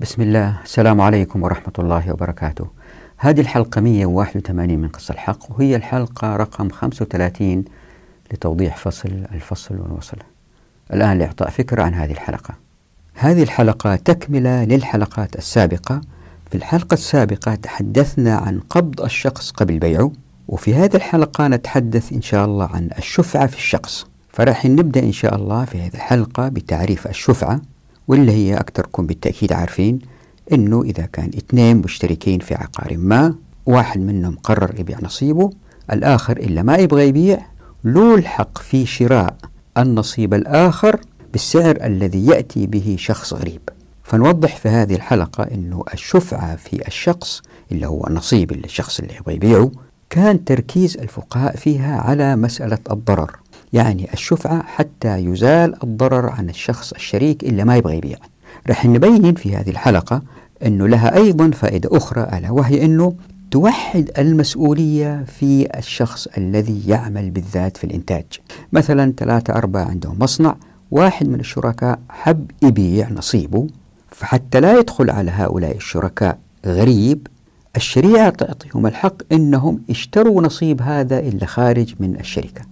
بسم الله. السلام عليكم ورحمة الله وبركاته. هذه الحلقة 181 من قص الحق، وهي الحلقة رقم 35 لتوضيح فصل الفصل والوصلة. الآن لإعطاء فكرة عن هذه الحلقة. هذه الحلقة تكملة للحلقات السابقة. في الحلقة السابقة تحدثنا عن قبض الشخص قبل بيعه، وفي هذه الحلقة نتحدث إن شاء الله عن الشفعة في الشقص. فراح نبدأ إن شاء الله في هذه الحلقة بتعريف الشفعة، واللي هي أكثركم بالتأكيد عارفين أنه إذا كان اثنين مشتركين في عقار ما، واحد منهم قرر يبيع نصيبه، الآخر إلا ما يبغى يبيع، له الحق في شراء النصيب الآخر بالسعر الذي يأتي به شخص غريب. فنوضح في هذه الحلقة أنه الشفعة في الشقص اللي هو نصيب الشخص اللي يبغى يبيعه، كان تركيز الفقهاء فيها على مسألة الضرر، يعني الشفعة حتى يزال الضرر عن الشخص الشريك إلا ما يبغى يبيع. رح نبين في هذه الحلقة أنه لها أيضا فائدة أخرى، ألا وهي أنه توحد المسؤولية في الشخص الذي يعمل بالذات في الإنتاج. مثلا 3-4 عندهم مصنع، واحد من الشركاء حب يبيع نصيبه، فحتى لا يدخل على هؤلاء الشركاء غريب، الشريعة تعطيهم الحق أنهم اشتروا نصيب هذا اللي خارج من الشركة،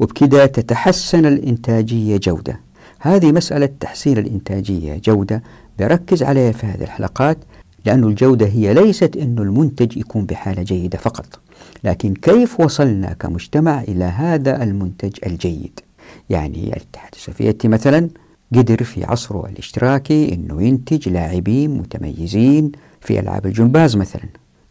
وبكده تتحسن الإنتاجية جودة. هذه مسألة تحسين الإنتاجية جودة بركز عليها في هذه الحلقات، لأن الجودة هي ليست أن المنتج يكون بحالة جيدة فقط، لكن كيف وصلنا كمجتمع إلى هذا المنتج الجيد. يعني الاتحاد السوفيتي مثلا قدر في عصره الاشتراكي أنه ينتج لاعبين متميزين في ألعاب الجمباز مثلا،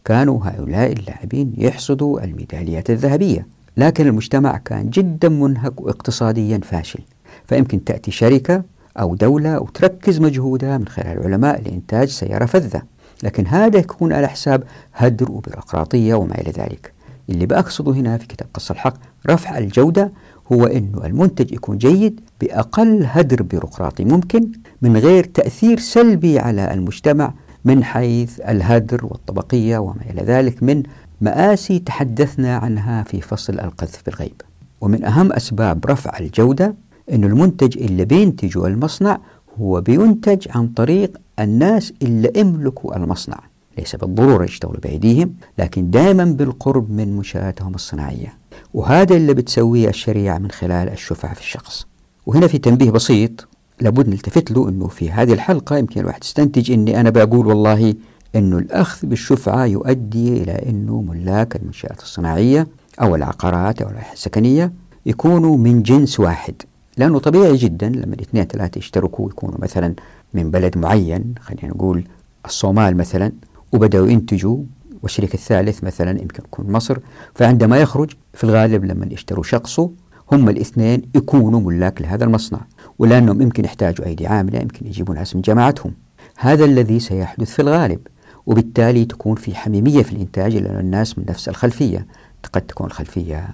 كانوا هؤلاء اللاعبين يحصدوا الميداليات الذهبية، لكن المجتمع كان جدا منهك واقتصاديا فاشل. فيمكن تأتي شركة أو دولة وتركز مجهودها من خلال العلماء لإنتاج سيارة فذة، لكن هذا يكون على حساب هدر وبيروقراطية وما إلى ذلك. اللي بأقصده هنا في كتاب قص الحق رفع الجودة هو أنه المنتج يكون جيد بأقل هدر بيروقراطي ممكن، من غير تأثير سلبي على المجتمع من حيث الهدر والطبقية وما إلى ذلك من مآسي تحدثنا عنها في فصل القذف بالغيب. ومن أهم أسباب رفع الجودة أن المنتج اللي بينتجه المصنع هو بينتج عن طريق الناس اللي املكوا المصنع، ليس بالضرورة يشتغلوا بأيديهم، لكن دائما بالقرب من منشآتهم الصناعية. وهذا اللي بتسويه الشريعة من خلال الشفعة في الشخص. وهنا في تنبيه بسيط لابد نلتفت له، أنه في هذه الحلقة يمكن الواحد يستنتج أني أنا بقول والله أنه الأخذ بالشفعة يؤدي إلى أنه ملاك المنشآت الصناعية أو العقارات أو السكنية يكونوا من جنس واحد، لأنه طبيعي جدا لما 2-3 يشتركوا يكونوا مثلا من بلد معين، خلينا نقول الصومال مثلا، وبدأوا ينتجوا، والشريك الثالث مثلا يمكن يكون مصر، فعندما يخرج في الغالب لما يشتروا شقصه هم 2 يكونوا ملاك لهذا المصنع، ولأنهم يمكن يحتاجوا أيدي عاملة يمكن يجيبوا ناس من جماعتهم. هذا الذي سيحدث في الغالب، وبالتالي تكون في حميمية في الإنتاج لأن الناس من نفس الخلفية، قد تكون الخلفية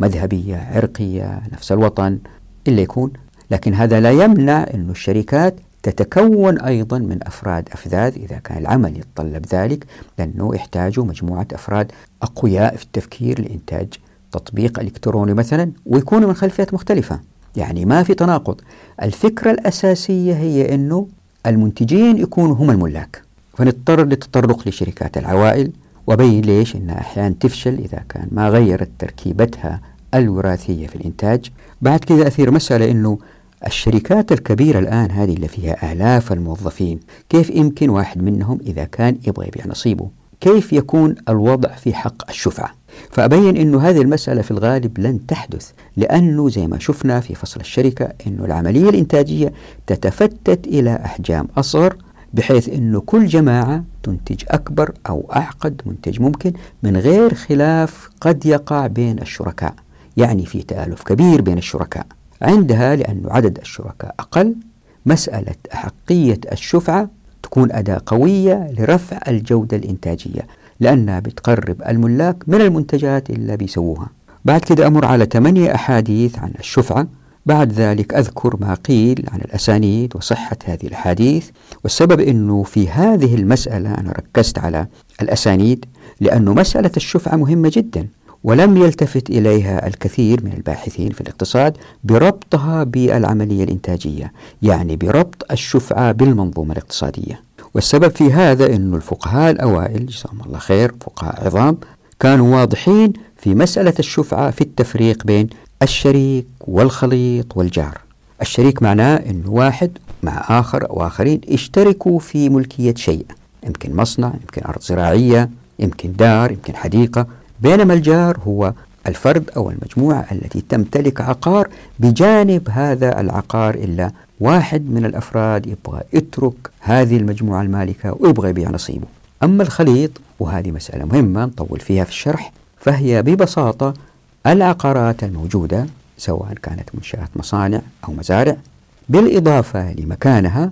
مذهبية عرقية نفس الوطن اللي يكون، لكن هذا لا يمنع أن الشركات تتكون أيضا من أفراد أفذاذ إذا كان العمل يتطلب ذلك، لأنه يحتاج مجموعة أفراد أقوياء في التفكير لإنتاج تطبيق إلكتروني مثلا، ويكونوا من خلفيات مختلفة. يعني ما في تناقض، الفكرة الأساسية هي أنه المنتجين يكونوا هم الملاك. فنضطر للتطرق لشركات العوائل، وبين ليش أنها أحيانا تفشل إذا كان ما غيرت تركيبتها الوراثية في الإنتاج. بعد كذا أثير مسألة أنه الشركات الكبيرة الآن هذه اللي فيها آلاف الموظفين، كيف يمكن واحد منهم إذا كان يبغى يبيع نصيبه كيف يكون الوضع في حق الشفعة؟ فأبين أنه هذه المسألة في الغالب لن تحدث، لأنه زي ما شفنا في فصل الشركة أنه العملية الإنتاجية تتفتت إلى أحجام أصغر، بحيث أنه كل جماعة تنتج أكبر أو أعقد منتج ممكن من غير خلاف قد يقع بين الشركاء، يعني في تآلف كبير بين الشركاء. عندها لأن عدد الشركاء أقل، مسألة أحقية الشفعة تكون أداة قوية لرفع الجودة الإنتاجية، لأنها بتقرب الملاك من المنتجات اللي بيسووها. بعد كده أمر على 8 أحاديث عن الشفعة. بعد ذلك أذكر ما قيل عن الأسانيد وصحة هذه الأحاديث، والسبب أنه في هذه المسألة أنا ركزت على الأسانيد لأنه مسألة الشفعة مهمة جدا، ولم يلتفت إليها الكثير من الباحثين في الاقتصاد بربطها بالعملية الإنتاجية، يعني بربط الشفعة بالمنظومة الاقتصادية. والسبب في هذا أن الفقهاء الأوائل جزاهم الله خير، فقهاء عظام، كانوا واضحين في مسألة الشفعة في التفريق بين الشريك والخليط والجار. الشريك معناه أن واحد مع آخر أو آخرين اشتركوا في ملكية شيء، يمكن مصنع، يمكن أرض زراعية، يمكن دار، يمكن حديقة. بينما الجار هو الفرد أو المجموعة التي تمتلك عقار، بجانب هذا العقار إلا واحد من الأفراد يبغى يترك هذه المجموعة المالكة ويبغى يبيع نصيبه. أما الخليط، وهذه مسألة مهمة نطول فيها في الشرح، فهي ببساطة العقارات الموجودة سواء كانت منشآت مصانع أو مزارع، بالإضافة لمكانها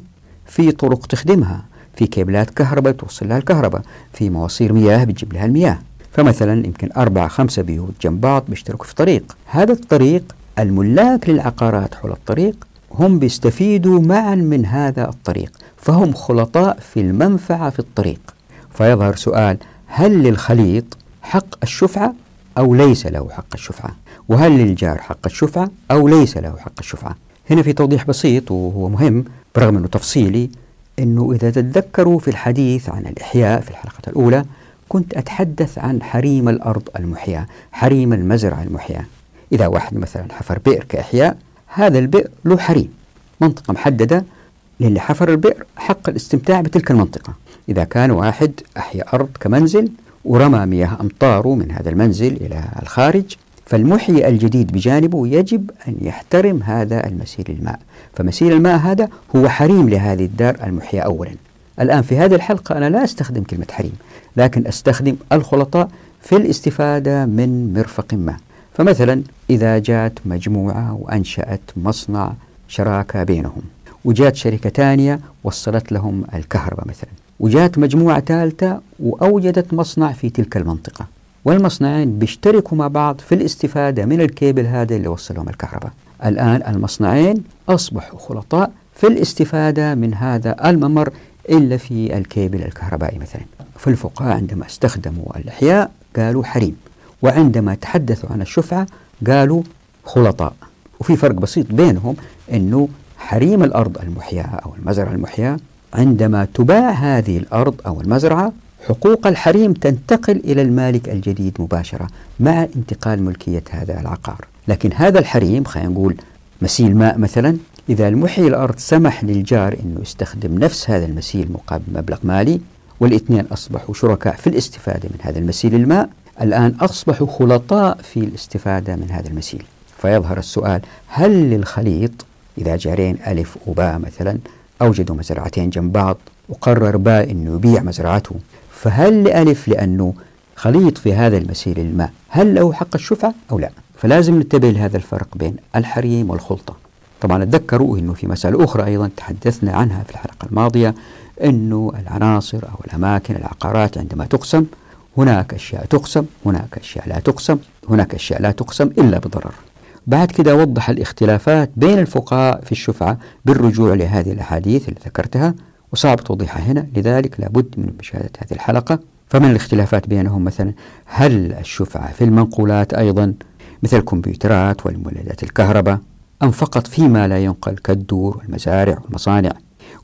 في طرق تخدمها، في كابلات كهرباء توصل لها الكهرباء، في مواسير مياه بتجيب لها المياه. فمثلا يمكن 4-5 بيوت جنب بعض بيشتركوا في طريق، هذا الطريق الملاك للعقارات حول الطريق هم بيستفيدوا معا من هذا الطريق، فهم خلطاء في المنفعة في الطريق. فيظهر سؤال: هل للخليط حق الشفعة أو ليس له حق الشفعة؟ وهل للجار حق الشفعة أو ليس له حق الشفعة؟ هنا في توضيح بسيط وهو مهم برغم أنه تفصيلي، أنه إذا تتذكروا في الحديث عن الإحياء في الحلقة الأولى كنت أتحدث عن حريم الأرض المحياة، حريم المزرعة المحياة. إذا واحد مثلا حفر بئر كإحياء، هذا البئر له حريم، منطقة محددة للي حفر البئر حق الاستمتاع بتلك المنطقة. إذا كان واحد أحيا أرض كمنزل ورمى مياه أمطاره من هذا المنزل إلى الخارج، فالمحيي الجديد بجانبه يجب أن يحترم هذا المسيل الماء، فمسيل الماء هذا هو حريم لهذه الدار المحياة أولا. الآن في هذه الحلقة أنا لا أستخدم كلمة حريم، لكن أستخدم الخلطاء في الاستفادة من مرفق ما. فمثلا إذا جاءت مجموعة وأنشأت مصنع شراكة بينهم، وجاءت شركة تانية وصلت لهم الكهرباء مثلا، وجاءت مجموعة ثالثة وأوجدت مصنع في تلك المنطقة، والمصنعين بيشتركوا مع بعض في الاستفادة من الكيبل هذا اللي وصلهم الكهرباء. الآن المصنعين أصبحوا خلطاء في الاستفادة من هذا الممر إلا في الكيبل الكهربائي مثلا. فالفقهاء عندما استخدموا الإحياء قالوا حريم، وعندما تحدثوا عن الشفعة قالوا خلطاء. وفي فرق بسيط بينهم، أنه حريم الأرض المحياة أو المزرعة المحياة عندما تباع هذه الأرض أو المزرعة حقوق الحريم تنتقل إلى المالك الجديد مباشرة مع انتقال ملكية هذا العقار. لكن هذا الحريم، خلينا نقول مسيل ماء مثلا، إذا المحيي الأرض سمح للجار أنه يستخدم نفس هذا المسيل مقابل مبلغ مالي، والاثنين أصبحوا شركاء في الاستفادة من هذا المسيل الماء، الآن أصبحوا خلطاء في الاستفادة من هذا المسيل. فيظهر السؤال: هل للخليط إذا جارين ألف وباء مثلا أوجدوا مزرعتين جنب بعض وقرر باء أنه يبيع مزرعته، فهل لألف لأنه خليط في هذا المسيل الماء هل له حق الشفعة أو لا؟ فلازم ننتبه لهذا الفرق بين الحريم والخلطة. طبعا اتذكروا أنه في مسألة أخرى أيضا تحدثنا عنها في الحلقة الماضية، أنه العناصر أو الأماكن العقارات عندما تقسم هناك أشياء تقسم، هناك أشياء لا تقسم، هناك أشياء لا تقسم إلا بضرر. بعد كده وضح الاختلافات بين الفقهاء في الشفعة بالرجوع لهذه الأحاديث اللي ذكرتها، وصعب توضيحها هنا، لذلك لابد من مشاهدة هذه الحلقة. فمن الاختلافات بينهم مثلا: هل الشفعة في المنقولات أيضا مثل الكمبيوترات والمولدات الكهرباء، أم فقط فيما لا ينقل كالدور والمزارع والمصانع؟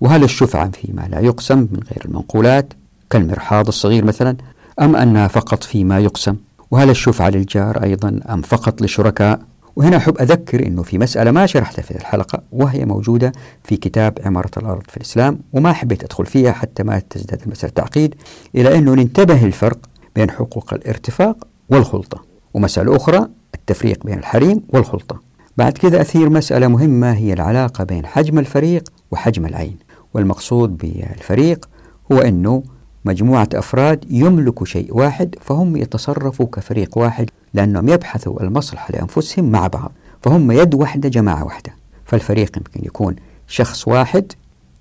وهل الشفعة فيما لا يقسم من غير المنقولات كالمرحاض الصغير مثلا، أم أنها فقط فيما يقسم؟ وهل الشفعة للجار أيضا أم فقط لشركاء؟ وهنا أحب أذكر أنه في مسألة ما شرحتها في الحلقة، وهي موجودة في كتاب عمارة الأرض في الإسلام، وما حبيت أدخل فيها حتى ما تزداد المسألة تعقيد، إلى أنه ننتبه الفرق بين حقوق الارتفاق والخلطة، ومسألة أخرى التفريق بين الحريم والخلطة. بعد كذا أثير مسألة مهمة، هي العلاقة بين حجم الفريق وحجم العين. والمقصود بالفريق هو أنه مجموعة أفراد يملكوا شيء واحد، فهم يتصرفوا كفريق واحد لأنهم يبحثوا المصلحة لأنفسهم مع بعض، فهم يد واحدة جماعة واحدة. فالفريق يمكن يكون شخص واحد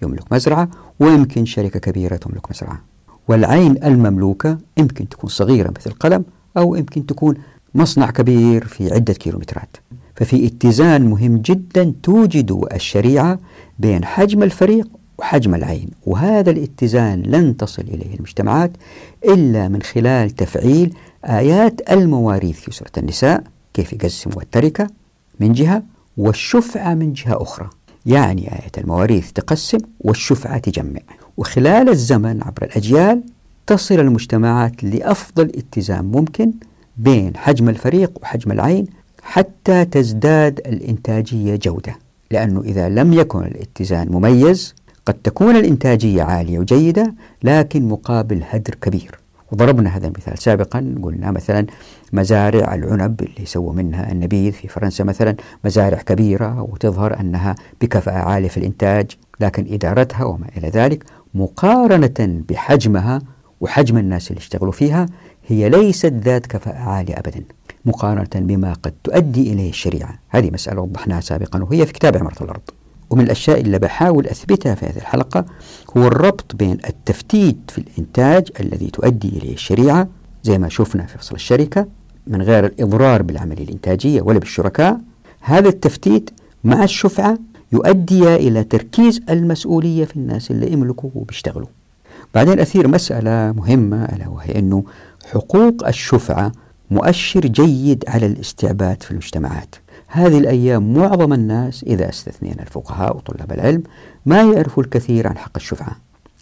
يملك مزرعة، ويمكن شركة كبيرة تملك مزرعة. والعين المملوكة يمكن تكون صغيرة مثل القلم، أو يمكن تكون مصنع كبير في عدة كيلومترات. ففي اتزان مهم جدا توجد الشريعة بين حجم الفريق وحجم العين، وهذا الاتزان لن تصل إليه المجتمعات إلا من خلال تفعيل آيات المواريث في سورة النساء، كيف يقسموا التركة من جهة والشفعة من جهة أخرى. يعني آية المواريث تقسم والشفعة تجمع، وخلال الزمن عبر الأجيال تصل المجتمعات لأفضل اتزان ممكن بين حجم الفريق وحجم العين حتى تزداد الإنتاجية جودة، لأنه إذا لم يكن الاتزان مميز قد تكون الإنتاجية عالية وجيدة لكن مقابل هدر كبير. وضربنا هذا المثال سابقا، قلنا مثلا مزارع العنب اللي سووا منها النبيذ في فرنسا مثلا، مزارع كبيرة وتظهر أنها بكفاءة عالية في الإنتاج، لكن إدارتها وما إلى ذلك مقارنة بحجمها وحجم الناس اللي يشتغلوا فيها هي ليست ذات كفاءة عالية أبدا مقارنة بما قد تؤدي إليه الشريعة. هذه مسألة وضحناها سابقا وهي في كتاب عمارة الأرض. ومن الأشياء اللي بحاول أثبتها في هذه الحلقة هو الربط بين التفتيت في الإنتاج الذي تؤدي إليه الشريعة زي ما شفنا في فصل الشركة من غير الإضرار بالعملية الإنتاجية ولا بالشركاء، هذا التفتيت مع الشفعة يؤدي إلى تركيز المسؤولية في الناس اللي يملكوا وبيشتغلوا. بعدين أثير مسألة مهمة ألا وهي أنه حقوق الشفعة مؤشر جيد على الاستعباد في المجتمعات. هذه الأيام معظم الناس إذا استثنينا الفقهاء وطلاب العلم ما يعرفوا الكثير عن حق الشفعة.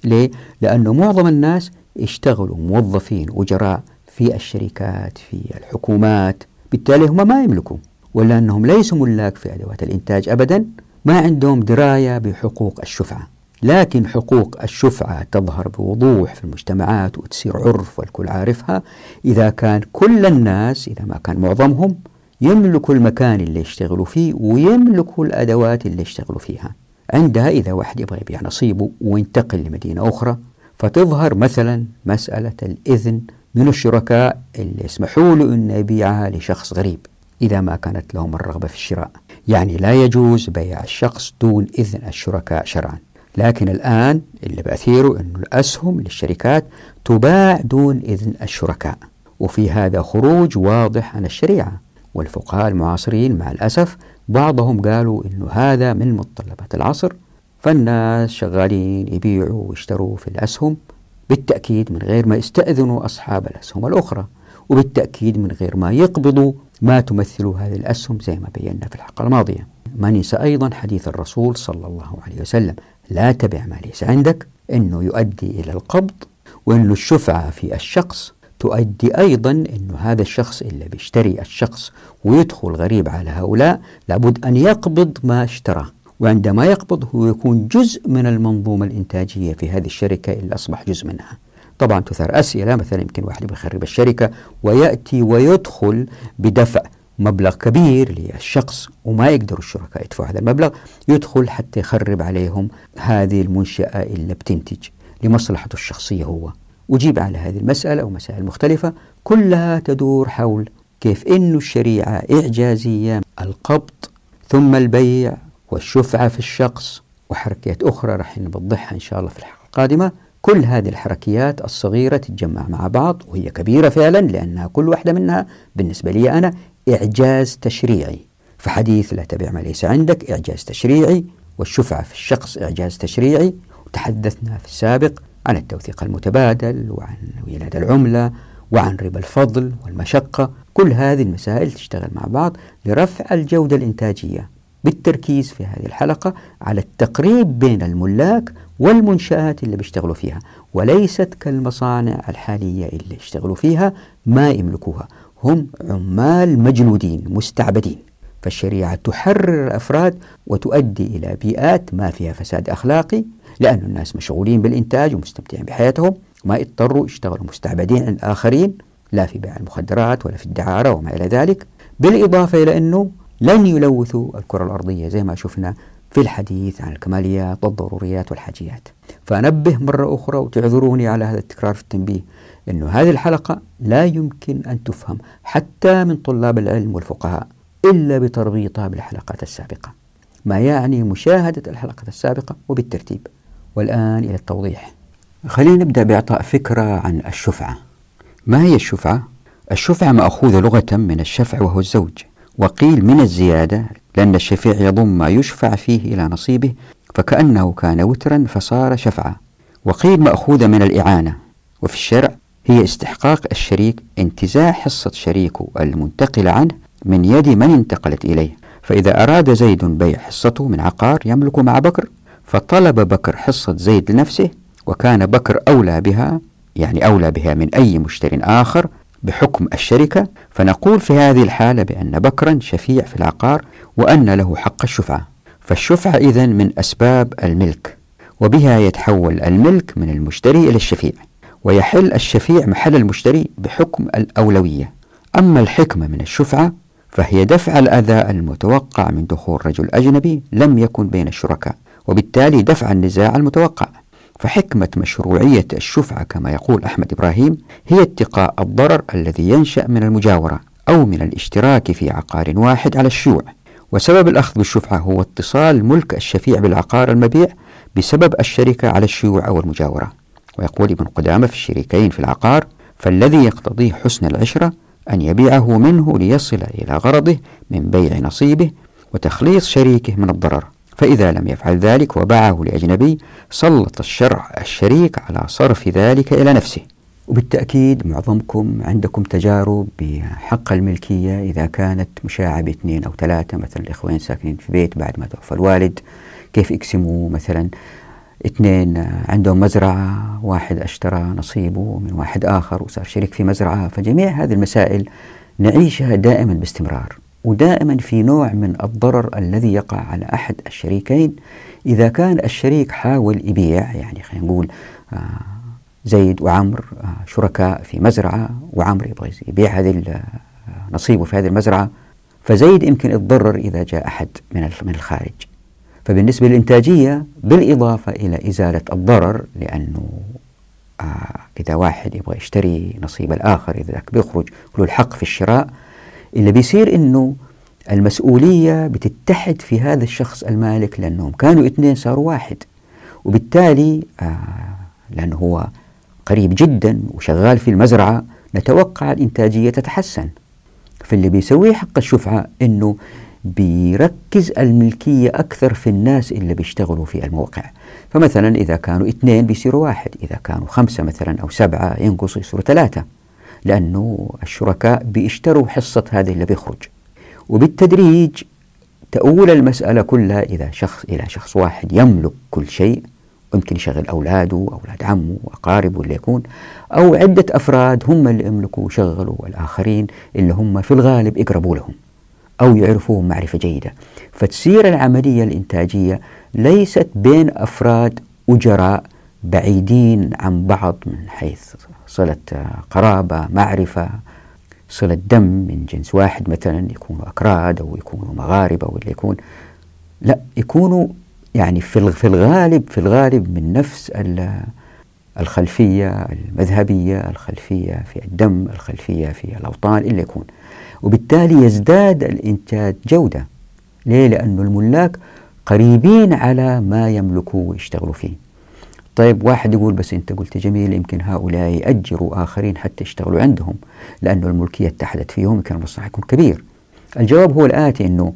ليه؟ لأنه معظم الناس يشتغلوا موظفين وأجراء في الشركات في الحكومات، بالتالي هم ما يملكوا ولا أنهم ليسوا ملاك في أدوات الإنتاج أبدا، ما عندهم دراية بحقوق الشفعة. لكن حقوق الشفعة تظهر بوضوح في المجتمعات وتصير عرف والكل عارفها إذا كان كل الناس، إذا ما كان معظمهم، يملكوا المكان اللي يشتغلوا فيه ويملكوا الأدوات اللي يشتغلوا فيها. عندها إذا واحد يبغى يبيع نصيبه وينتقل لمدينة أخرى فتظهر مثلا مسألة الإذن من الشركاء اللي يسمحوا له أن يبيعها لشخص غريب إذا ما كانت لهم الرغبة في الشراء. يعني لا يجوز بيع الشخص دون إذن الشركاء شرعا. لكن الآن اللي بأثيره أن الأسهم للشركات تباع دون إذن الشركاء، وفي هذا خروج واضح عن الشريعة. والفقهاء المعاصرين مع الأسف بعضهم قالوا أن هذا من متطلبات العصر، فالناس شغالين يبيعوا ويشتروا في الأسهم بالتأكيد من غير ما يستأذنوا أصحاب الأسهم الأخرى، وبالتأكيد من غير ما يقبضوا ما تمثل هذه الأسهم زي ما بينا في الحلقة الماضية. ما ننسى أيضا حديث الرسول صلى الله عليه وسلم لا تبع ما ليس عندك، أنه يؤدي إلى القبض، وأن الشفعة في الشقص تؤدي أيضا أن هذا الشخص اللي بيشتري الشخص ويدخل غريب على هؤلاء لابد أن يقبض ما اشترى، وعندما يقبض هو يكون جزء من المنظومة الإنتاجية في هذه الشركة اللي أصبح جزء منها. طبعا تثار أسئلة، مثلا يمكن واحد يخرب الشركة ويأتي ويدخل بدفع مبلغ كبير للشخص وما يقدروا الشركاء يدفعوا هذا المبلغ، يدخل حتى يخرب عليهم هذه المنشأة اللي بتنتج لمصلحته الشخصية هو. وجيب على هذه المسألة ومسائل مختلفة كلها تدور حول كيف إن الشريعة إعجازية، القبض ثم البيع والشفعة في الشخص وحركات أخرى رح نوضحها إن شاء الله في الحلقة القادمة. كل هذه الحركيات الصغيرة تتجمع مع بعض وهي كبيرة فعلا، لأنها كل واحدة منها بالنسبة لي أنا إعجاز تشريعي. فحديث لا تبيع ما ليس عندك إعجاز تشريعي، والشفعة في الشخص إعجاز تشريعي. وتحدثنا في السابق عن التوثيق المتبادل وعن ولادة العملة وعن ربا الفضل والمشقة. كل هذه المسائل تشتغل مع بعض لرفع الجودة الإنتاجية بالتركيز في هذه الحلقة على التقريب بين الملاك والمنشآت اللي بيشتغلوا فيها، وليست كالمصانع الحالية اللي يشتغلوا فيها ما يملكوها، هم عمال مجلودين مستعبدين. فالشريعة تحرر الأفراد وتؤدي إلى بيئات ما فيها فساد أخلاقي، لأن الناس مشغولين بالإنتاج ومستمتعين بحياتهم وما يضطروا يشتغلوا مستعبدين عن الآخرين، لا في بيع المخدرات ولا في الدعارة وما إلى ذلك. بالإضافة إلى أنه لن يلوثوا الكرة الأرضية زي ما شفنا في الحديث عن الكماليات والضروريات والحاجيات. فأنبه مرة أخرى وتعذروني على هذا التكرار في التنبيه، أنه هذه الحلقة لا يمكن أن تفهم حتى من طلاب العلم والفقهاء إلا بتربيطها بالحلقات السابقة، ما يعني مشاهدة الحلقة السابقة وبالترتيب. والآن إلى التوضيح. خلينا نبدأ بإعطاء فكرة عن الشفعة. ما هي الشفعة؟ الشفعة مأخوذة لغة من الشفع وهو الزوج، وقيل من الزيادة لأن الشفيع يضم ما يشفع فيه إلى نصيبه فكأنه كان وترا فصار شفعة، وقيل مأخوذة من الإعانة، وفي الشرع هي استحقاق الشريك انتزاع حصة شريكه المنتقل عنه من يد من انتقلت إليه. فإذا أراد زيد بيع حصته من عقار يملك مع بكر، فطلب بكر حصة زيد لنفسه وكان بكر أولى بها، يعني أولى بها من أي مشتر آخر بحكم الشركة، فنقول في هذه الحالة بأن بكرا شفيع في العقار وأن له حق الشفعة. فالشفعة إذن من أسباب الملك، وبها يتحول الملك من المشتري إلى الشفيع، ويحل الشفيع محل المشتري بحكم الأولوية. أما الحكمة من الشفعة فهي دفع الأذى المتوقع من دخول رجل أجنبي لم يكن بين الشركاء، وبالتالي دفع النزاع المتوقع. فحكمة مشروعية الشفعة كما يقول أحمد إبراهيم هي اتقاء الضرر الذي ينشأ من المجاورة أو من الاشتراك في عقار واحد على الشيوع. وسبب الأخذ بالشفعة هو اتصال ملك الشفيع بالعقار المبيع بسبب الشركة على الشيوع أو المجاورة. ويقول ابن قدامة في الشريكين في العقار: فالذي يقتضيه حسن العشرة أن يبيعه منه ليصل إلى غرضه من بيع نصيبه وتخليص شريكه من الضرر، فإذا لم يفعل ذلك وباعه لأجنبي سلط الشرع الشريك على صرف ذلك إلى نفسه. وبالتأكيد معظمكم عندكم تجارب بحق الملكية إذا كانت مشاعبة 2 أو 3، مثلا الإخوين ساكنين في بيت بعد ما توفى الوالد كيف يقسموا، مثلا 2 عندهم مزرعة، 1 اشترى نصيبه من 1 آخر وصار شريك في مزرعة. فجميع هذه المسائل نعيشها دائما باستمرار، ودائما في نوع من الضرر الذي يقع على أحد الشريكين إذا كان الشريك حاول يبيع. يعني خلينا نقول زيد وعمر شركاء في مزرعة، وعمر يبغى يبيع هذه نصيبه في هذه المزرعة، فزيد يمكن يتضرر إذا جاء أحد من الخارج. فبالنسبة للإنتاجية بالإضافة إلى إزالة الضرر، لأنه إذا واحد يبغى يشتري نصيب الآخر إذا ذاك بيخرج له الحق في الشراء، اللي بيصير إنه المسؤولية بتتحد في هذا الشخص المالك، لأنهم كانوا 2 صاروا 1، وبالتالي لأنه هو قريب جدا وشغال في المزرعة نتوقع الإنتاجية تتحسن. فاللي بيسويه حق الشفعة إنه بيركز الملكية أكثر في الناس اللي بيشتغلوا في الموقع. فمثلا إذا كانوا 2 بيصيروا 1، إذا كانوا 5 مثلا أو 7 ينقصوا يصيروا 3، لأنه الشركاء بيشتروا حصة هذه اللي بيخرج. وبالتدريج تؤول المسألة كلها إذا شخص إلى شخص واحد يملك كل شيء، ويمكن يشغل أولاده وأولاد عمه وأقاربه اللي يكون، أو عدة أفراد هم اللي يملكوا وشغلوا والآخرين اللي هم في الغالب يقربوا لهم أو يعرفوهم معرفة جيدة. فتصير العملية الإنتاجية ليست بين أفراد أجراء بعيدين عن بعض من حيث صلة قرابة، معرفة، صلة دم من جنس واحد مثلا، يكونوا أكراد أو يكونوا مغاربة أو اللي يكون، لا يكونوا يعني في الغالب من نفس الخلفية المذهبية، الخلفية في الدم، الخلفية في الأوطان اللي يكون. وبالتالي يزداد الإنتاج جودة. ليه؟ لأن الملاك قريبين على ما يملكوه ويشتغلوا فيه. طيب واحد يقول بس أنت قلت جميل، يمكن هؤلاء يأجروا آخرين حتى يشتغلوا عندهم لأن الملكية اتحدت فيهم، كان المصلح يكون كبير. الجواب هو الآتي، أنه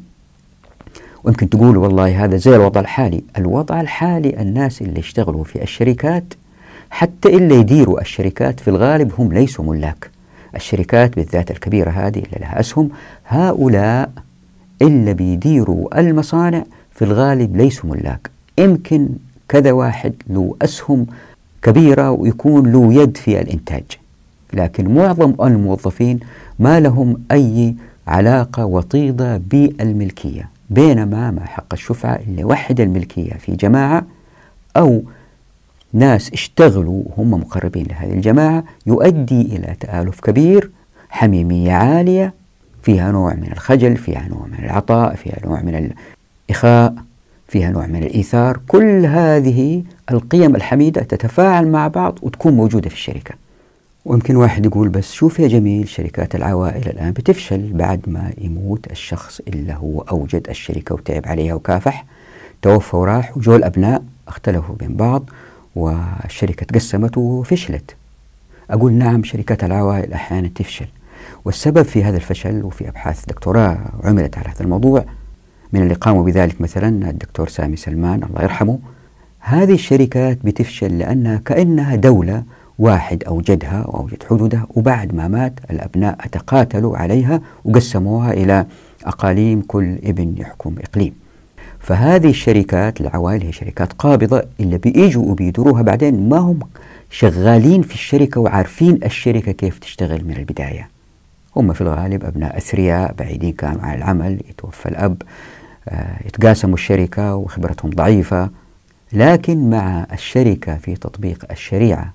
ويمكن تقول والله هذا زي الوضع الحالي. الوضع الحالي الناس اللي يشتغلوا في الشركات، حتى اللي يديروا الشركات في الغالب هم ليسوا ملاك الشركات بالذات الكبيرة هذه اللي لها أسهم. هؤلاء اللي بيديروا المصانع في الغالب ليسوا ملاك، يمكن كذا واحد له أسهم كبيرة ويكون له يد في الإنتاج، لكن معظم الموظفين ما لهم أي علاقة وطيدة بالملكية. بينما ما حق الشفعة اللي وحد الملكية في جماعة أو ناس اشتغلوا هم مقربين لهذه الجماعة، يؤدي إلى تآلف كبير، حميمية عالية، فيها نوع من الخجل، فيها نوع من العطاء، فيها نوع من الإخاء، فيها نوع من الإيثار. كل هذه القيم الحميدة تتفاعل مع بعض وتكون موجودة في الشركة. ويمكن واحد يقول بس شوف يا جميل، شركات العوائل الآن بتفشل بعد ما يموت الشخص اللي هو أوجد الشركة وتعب عليها وكافح، توفى وراح، وجو الأبناء اختلفوا بين بعض والشركة تقسمت وفشلت. أقول نعم، شركات العوائل أحيانا تفشل، والسبب في هذا الفشل، وفي أبحاث دكتوراه عملت على هذا الموضوع من اللي قاموا بذلك مثلا الدكتور سامي سلمان الله يرحمه، هذه الشركات بتفشل لأنها كأنها دولة، واحد أوجدها وأوجد حدودها، وبعد ما مات الأبناء تقاتلوا عليها وقسموها إلى أقاليم، كل ابن يحكم إقليم. فهذه الشركات العوائل هي شركات قابضة اللي بيجوا وبيدروها بعدين ما هم شغالين في الشركة وعارفين الشركة كيف تشتغل من البداية. هم في الغالب أبناء أثرياء بعيدين كانوا عن العمل، يتوفى الأب، يتقاسموا الشركة وخبرتهم ضعيفة. لكن مع الشركة في تطبيق الشريعة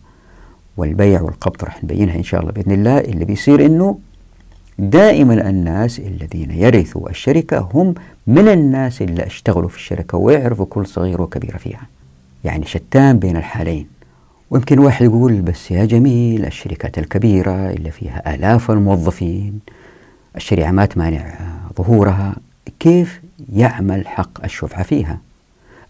والبيع والقبض، رح نبينها إن شاء الله بإذن الله، اللي بيصير إنه دائما الناس الذين يرثوا الشركة هم من الناس اللي اشتغلوا في الشركة ويعرفوا كل صغير وكبير فيها. يعني شتان بين الحالين. ويمكن واحد يقول بس يا جميل، الشركات الكبيرة اللي فيها آلاف الموظفين الشريعة ما تمانع ظهورها، كيف يعمل حق الشفعة فيها؟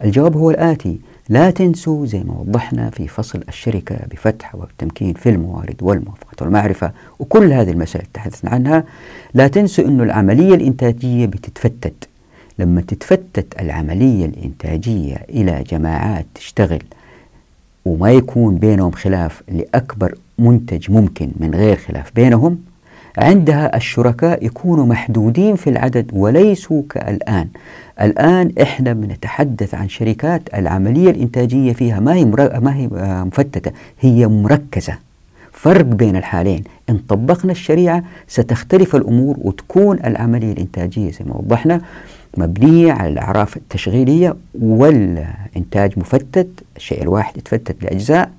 الجواب هو الآتي: لا تنسوا زي ما وضحنا في فصل الشركة بفتح والتمكين في الموارد والموافقة والمعرفة وكل هذه المسائل تحدثنا عنها، لا تنسوا أن العملية الإنتاجية بتتفتت. لما تتفتت العملية الإنتاجية إلى جماعات تشتغل وما يكون بينهم خلاف لأكبر منتج ممكن من غير خلاف بينهم، عندها الشركاء يكونوا محدودين في العدد وليسوا كالآن. الآن إحنا بنتحدث عن شركات العملية الإنتاجية فيها ما هي مفتتة، هي مركزة. فرق بين الحالين. إن طبقنا الشريعة ستختلف الأمور وتكون العملية الإنتاجية زي ما وضحنا مبنية على الأعراف التشغيلية والإنتاج مفتت، الشيء الواحد يتفتت لأجزاء.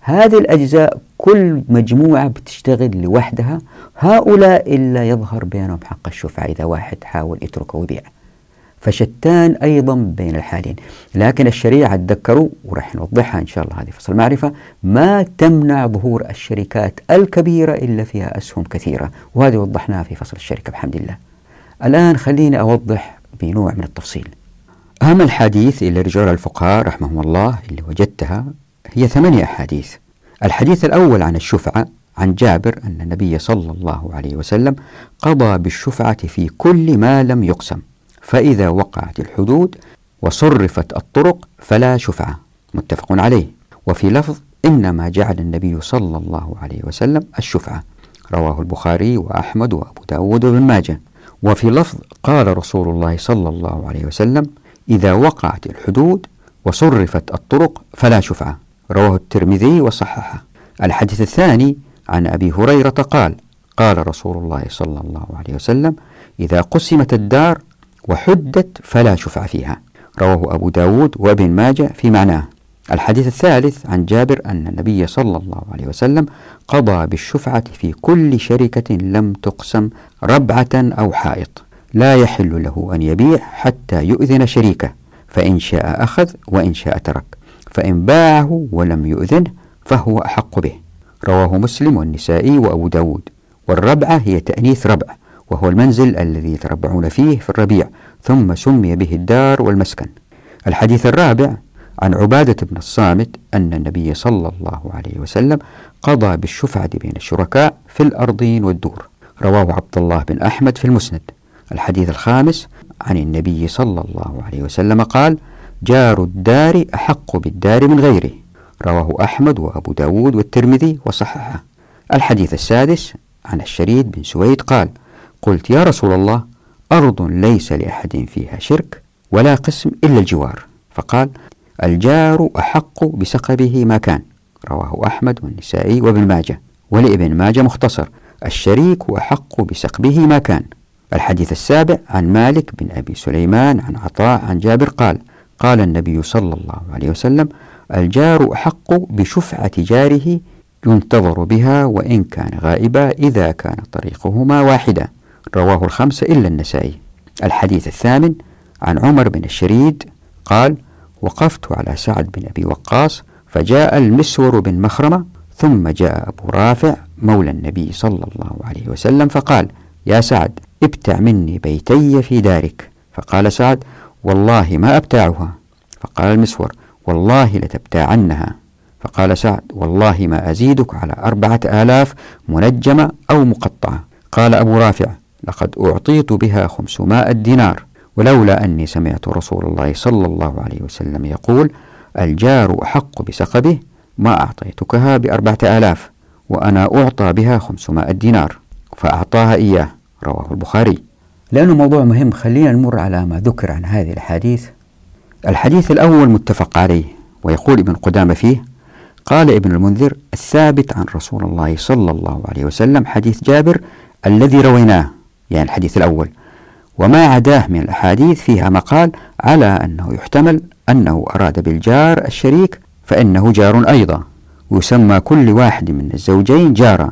هذه الأجزاء كل مجموعة بتشتغل لوحدها. هؤلاء إلا يظهر بينهم حق الشفعة إذا واحد حاول يتركه ويبيع. فشتان أيضا بين الحالين. لكن الشريعة، تذكروا ورح نوضحها إن شاء الله هذه فصل المعرفة، ما تمنع ظهور الشركات الكبيرة إلا فيها أسهم كثيرة، وهذه وضحناها في فصل الشركة بحمد الله. الآن خليني أوضح بنوع من التفصيل. أهم الحديث اللي رجعوا الفقهاء رحمهم الله اللي وجدتها هي 8 أحاديث. الحديث الأول عن الشفعة، عن جابر أن النبي صلى الله عليه وسلم قضى بالشفعة في كل ما لم يقسم، فإذا وقعت الحدود وصرفت الطرق فلا شفعة، متفق عليه. وفي لفظ: إنما جعل النبي صلى الله عليه وسلم الشفعة، رواه البخاري وأحمد وأبو داود وابن ماجه. وفي لفظ: قال رسول الله صلى الله عليه وسلم: إذا وقعت الحدود وصرفت الطرق فلا شفعة، رواه الترمذي وصححه. الحديث الثاني عن أبي هريرة قال: قال رسول الله صلى الله عليه وسلم: إذا قسمت الدار وحدت فلا شفعة فيها، رواه أبو داود وابن ماجه في معناه. الحديث الثالث عن جابر أن النبي صلى الله عليه وسلم قضى بالشفعة في كل شركة لم تقسم ربعة أو حائط، لا يحل له أن يبيع حتى يؤذن شريكه، فإن شاء أخذ وإن شاء ترك، فإن باعه ولم يؤذنه فهو أحق به، رواه مسلم والنسائي وأبو داود. والربعة هي تأنيث ربع، وهو المنزل الذي يتربعون فيه في الربيع، ثم سمي به الدار والمسكن. الحديث الرابع عن عبادة بن الصامت أن النبي صلى الله عليه وسلم قضى بالشفعة بين الشركاء في الأرضين والدور، رواه عبد الله بن أحمد في المسند. الحديث الخامس عن النبي صلى الله عليه وسلم قال: جار الدار أحق بالدار من غيره، رواه أحمد وأبو داود والترمذي وصححه. الحديث السادس عن الشريد بن سويد قال: قلت يا رسول الله، أرض ليس لأحد فيها شرك ولا قسم إلا الجوار، فقال: الجار أحق بسقبه ما كان، رواه أحمد والنسائي وابن ماجه. ولابن ماجه مختصر: الشريك أحق بسقبه ما كان. الحديث السابع عن مالك بن أبي سليمان عن عطاء عن جابر قال: قال النبي صلى الله عليه وسلم: الجار أحق بشفعة جاره ينتظر بها وإن كان غائبا إذا كان طريقهما واحدا، رواه 5 إلا النسائي. الحديث الثامن عن عمر بن الشريد قال: وقفت على سعد بن أبي وقاص فجاء المسور بن مخرمة، ثم جاء أبو رافع مولى النبي صلى الله عليه وسلم فقال: يا سعد، ابتع مني بيتي في دارك. فقال سعد: والله ما أبتاعها. فقال المسور: والله لتبتاعنها. فقال سعد: والله ما أزيدك على 4000 منجمة أو مقطعة. قال أبو رافع: لقد أعطيت بها 500 دينار، ولولا أني سمعت رسول الله صلى الله عليه وسلم يقول: الجار أحق بسقبه، ما أعطيتكها 4000، وأنا أعطى بها 500 دينار، فأعطاها إياه، رواه البخاري. لأنه موضوع مهم، خلينا نمر على ما ذكر عن هذه الحديث الحديث الأول متفق عليه، ويقول ابن قدامة فيه: قال ابن المنذر: الثابت عن رسول الله صلى الله عليه وسلم حديث جابر الذي رويناه، يعني الحديث الأول، وما عداه من الأحاديث فيها مقال على أنه يحتمل أنه أراد بالجار الشريك فإنه جار أيضا، ويسمى كل واحد من الزوجين جارا.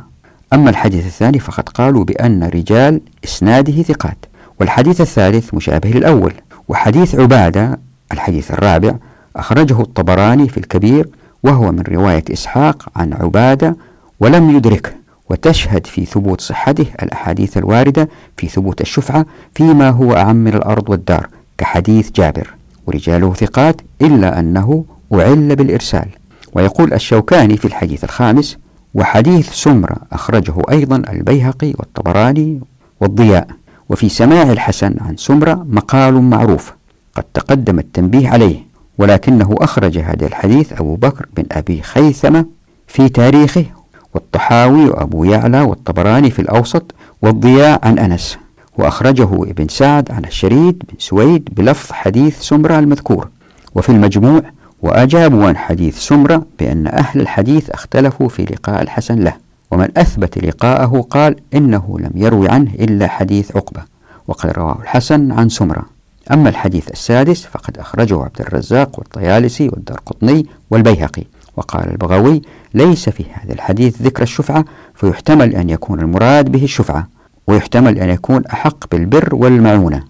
أما الحديث الثاني فقد قالوا بأن رجال إسناده ثقات. والحديث الثالث مشابه للأول. وحديث عبادة الحديث الرابع أخرجه الطبراني في الكبير، وهو من رواية إسحاق عن عبادة ولم يدركه، وتشهد في ثبوت صحته الأحاديث الواردة في ثبوت الشفعة فيما هو أعم من الأرض والدار كحديث جابر، ورجاله ثقات إلا أنه أعل بالإرسال. ويقول الشوكاني في الحديث الخامس: وحديث سمرة أخرجه أيضا البيهقي والطبراني والضياء. وفي سماع الحسن عن سمرة مقال معروف قد تقدم التنبيه عليه، ولكنه أخرج هذا الحديث أبو بكر بن أبي خيثمة في تاريخه، والطحاوي وأبو يعلى والطبراني في الأوسط والضياء عن أنس، وأخرجه ابن سعد عن الشريد بن سويد بلفظ حديث سمرة المذكور. وفي المجموع: وأجابوا عن حديث سمرة بأن أهل الحديث اختلفوا في لقاء الحسن له، ومن أثبت لقاءه قال إنه لم يروي عنه إلا حديث عقبة، وقد رواه الحسن عن سمرة. أما الحديث السادس فقد أخرجه عبد الرزاق والطيالسي والدارقطني والبيهقي. وقال البغوي: ليس في هذا الحديث ذكر الشفعة، فيحتمل أن يكون المراد به الشفعة، ويحتمل أن يكون أحق بالبر والمعونة.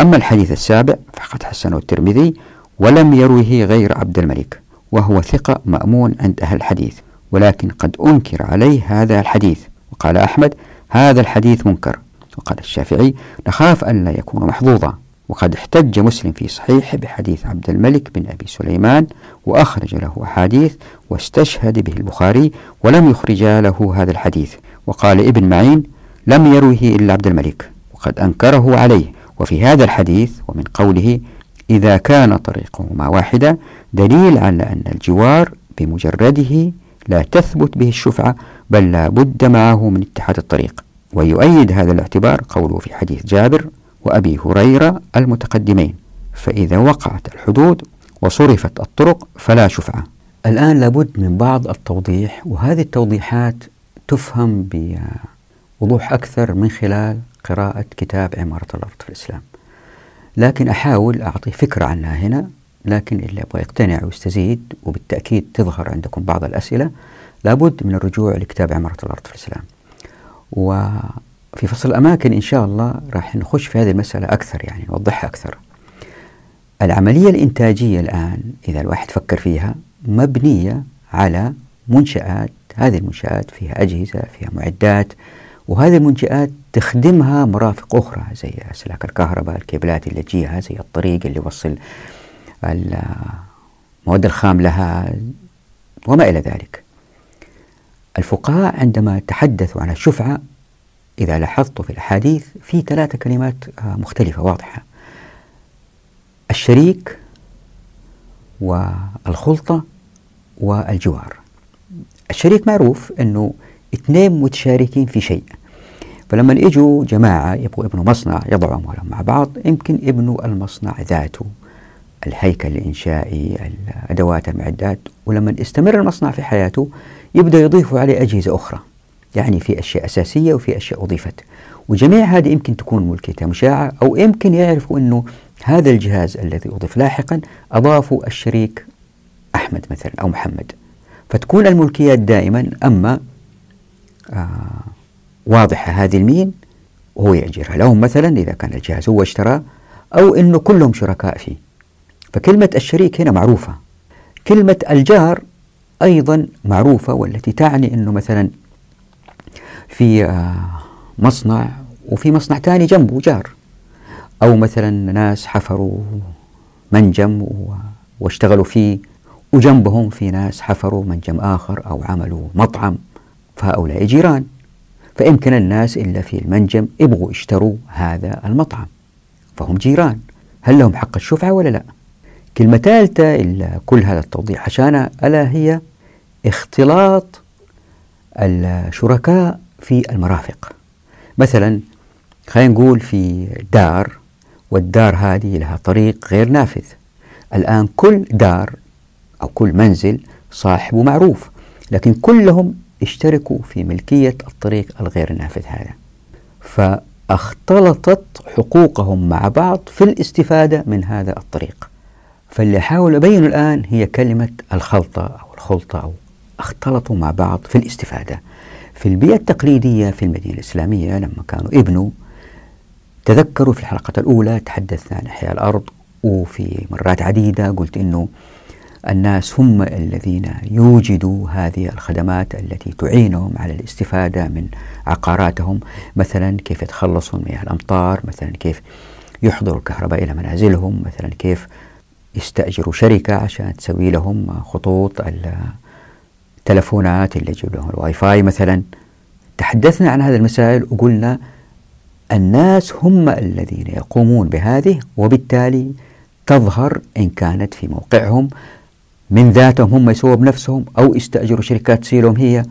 أما الحديث السابع فقد حسنه الترمذي ولم يروه غير عبد الملك، وهو ثقة مأمون عند أهل الحديث، ولكن قد أنكر عليه هذا الحديث. وقال أحمد: هذا الحديث منكر. وقال الشافعي: نخاف أن لا يكون محظوظا. وقد احتج مسلم في صحيحه بحديث عبد الملك بن أبي سليمان، وأخرج له حديث واستشهد به البخاري ولم يخرج له هذا الحديث. وقال ابن معين: لم يروه إلا عبد الملك، وقد أنكره عليه. وفي هذا الحديث ومن قوله: إذا كان طريقهما واحدة، دليل على أن الجوار بمجرده لا تثبت به الشفعة، بل لا بد معه من اتحاد الطريق. ويؤيد هذا الاعتبار قوله في حديث جابر وأبي هريرة المتقدمين: فإذا وقعت الحدود وصرفت الطرق فلا شفعة. الآن لابد من بعض التوضيح، وهذه التوضيحات تفهم بوضوح أكثر من خلال قراءة كتاب عمارة الأرض في الإسلام، لكن أحاول أعطي فكرة عنها هنا. لكن اللي أبغى يقتنع ويستزيد، وبالتأكيد تظهر عندكم بعض الأسئلة، لابد من الرجوع لكتاب عمارة الأرض في الإسلام. وفي فصل الأماكن إن شاء الله راح نخش في هذه المسألة أكثر، يعني نوضحها أكثر. العملية الإنتاجية الآن إذا الواحد فكر فيها مبنية على منشآت، هذه المنشآت فيها أجهزة، فيها معدات، وهذه المنشآت تخدمها مرافق أخرى زي أسلاك الكهرباء، الكيبلات اللي تجيها، زي الطريق اللي يوصل المواد الخام لها، وما إلى ذلك. الفقهاء عندما تحدثوا عن الشفعة، إذا لاحظتوا في الحديث في 3 كلمات مختلفة واضحة: الشريك والخلطة والجوار. الشريك معروف أنه 2 متشاركين في شيء، فلما يجوا جماعة يبغوا يبنوا مصنع يضعوا أموالهم مع بعض، يمكن يبنوا المصنع ذاته، الهيكل الإنشائي، الأدوات، المعدات، ولما يستمر المصنع في حياته يبدأ يضيف عليه أجهزة أخرى. يعني في أشياء أساسية وفي أشياء أضيفت، وجميع هذه يمكن تكون ملكيتها مشاعة، أو يمكن يعرفوا أنه هذا الجهاز الذي أضيف لاحقا أضافه الشريك أحمد مثلا أو محمد، فتكون الملكيات دائما أما واضحة هذه المين وهو يأجرها لهم مثلا إذا كان الجهاز هو اشتراه، أو أنه كلهم شركاء فيه. فكلمة الشريك هنا معروفة. كلمة الجار أيضا معروفة، والتي تعني أنه مثلا في مصنع وفي مصنع تاني جنبه جار، أو مثلا ناس حفروا منجم واشتغلوا فيه وجنبهم في ناس حفروا منجم آخر أو عملوا مطعم، فهؤلاء جيران. فإمكن الناس إلا في المنجم يبغوا يشتروا هذا المطعم، فهم جيران. هل لهم حق الشفعة ولا لا؟ كلمة ثالثة إلا كل هذا التوضيح عشانها، ألا هي اختلاط الشركاء في المرافق. مثلا خلينا نقول في دار، والدار هذه لها طريق غير نافذ، الآن كل دار أو كل منزل صاحبه معروف، لكن كلهم اشتركوا في ملكية الطريق الغير نافذ هذا، فاختلطت حقوقهم مع بعض في الاستفادة من هذا الطريق. فاللي حاول أبينه الآن هي كلمة الخلطة أو الخلطة، أو اختلطوا مع بعض في الاستفادة. في البيئة التقليدية في المدينة الإسلامية لما كانوا ابنوا، تذكروا في الحلقة الأولى تحدثنا عن إحياء الأرض، وفي مرات عديدة قلت إنه الناس هم الذين يوجدوا هذه الخدمات التي تعينهم على الاستفادة من عقاراتهم، مثلا كيف يتخلصوا من مياه الأمطار، مثلا كيف يحضروا الكهرباء إلى منازلهم، مثلا كيف يستأجروا شركة عشان تسوي لهم خطوط التلفونات اللي يجيب لهم الواي فاي مثلا. تحدثنا عن هذه المسائل وقلنا الناس هم الذين يقومون بهذه، وبالتالي تظهر إن كانت في موقعهم من ذاتهم هم يسووا بنفسهم أو يستأجروا شركات تسيلهم هي،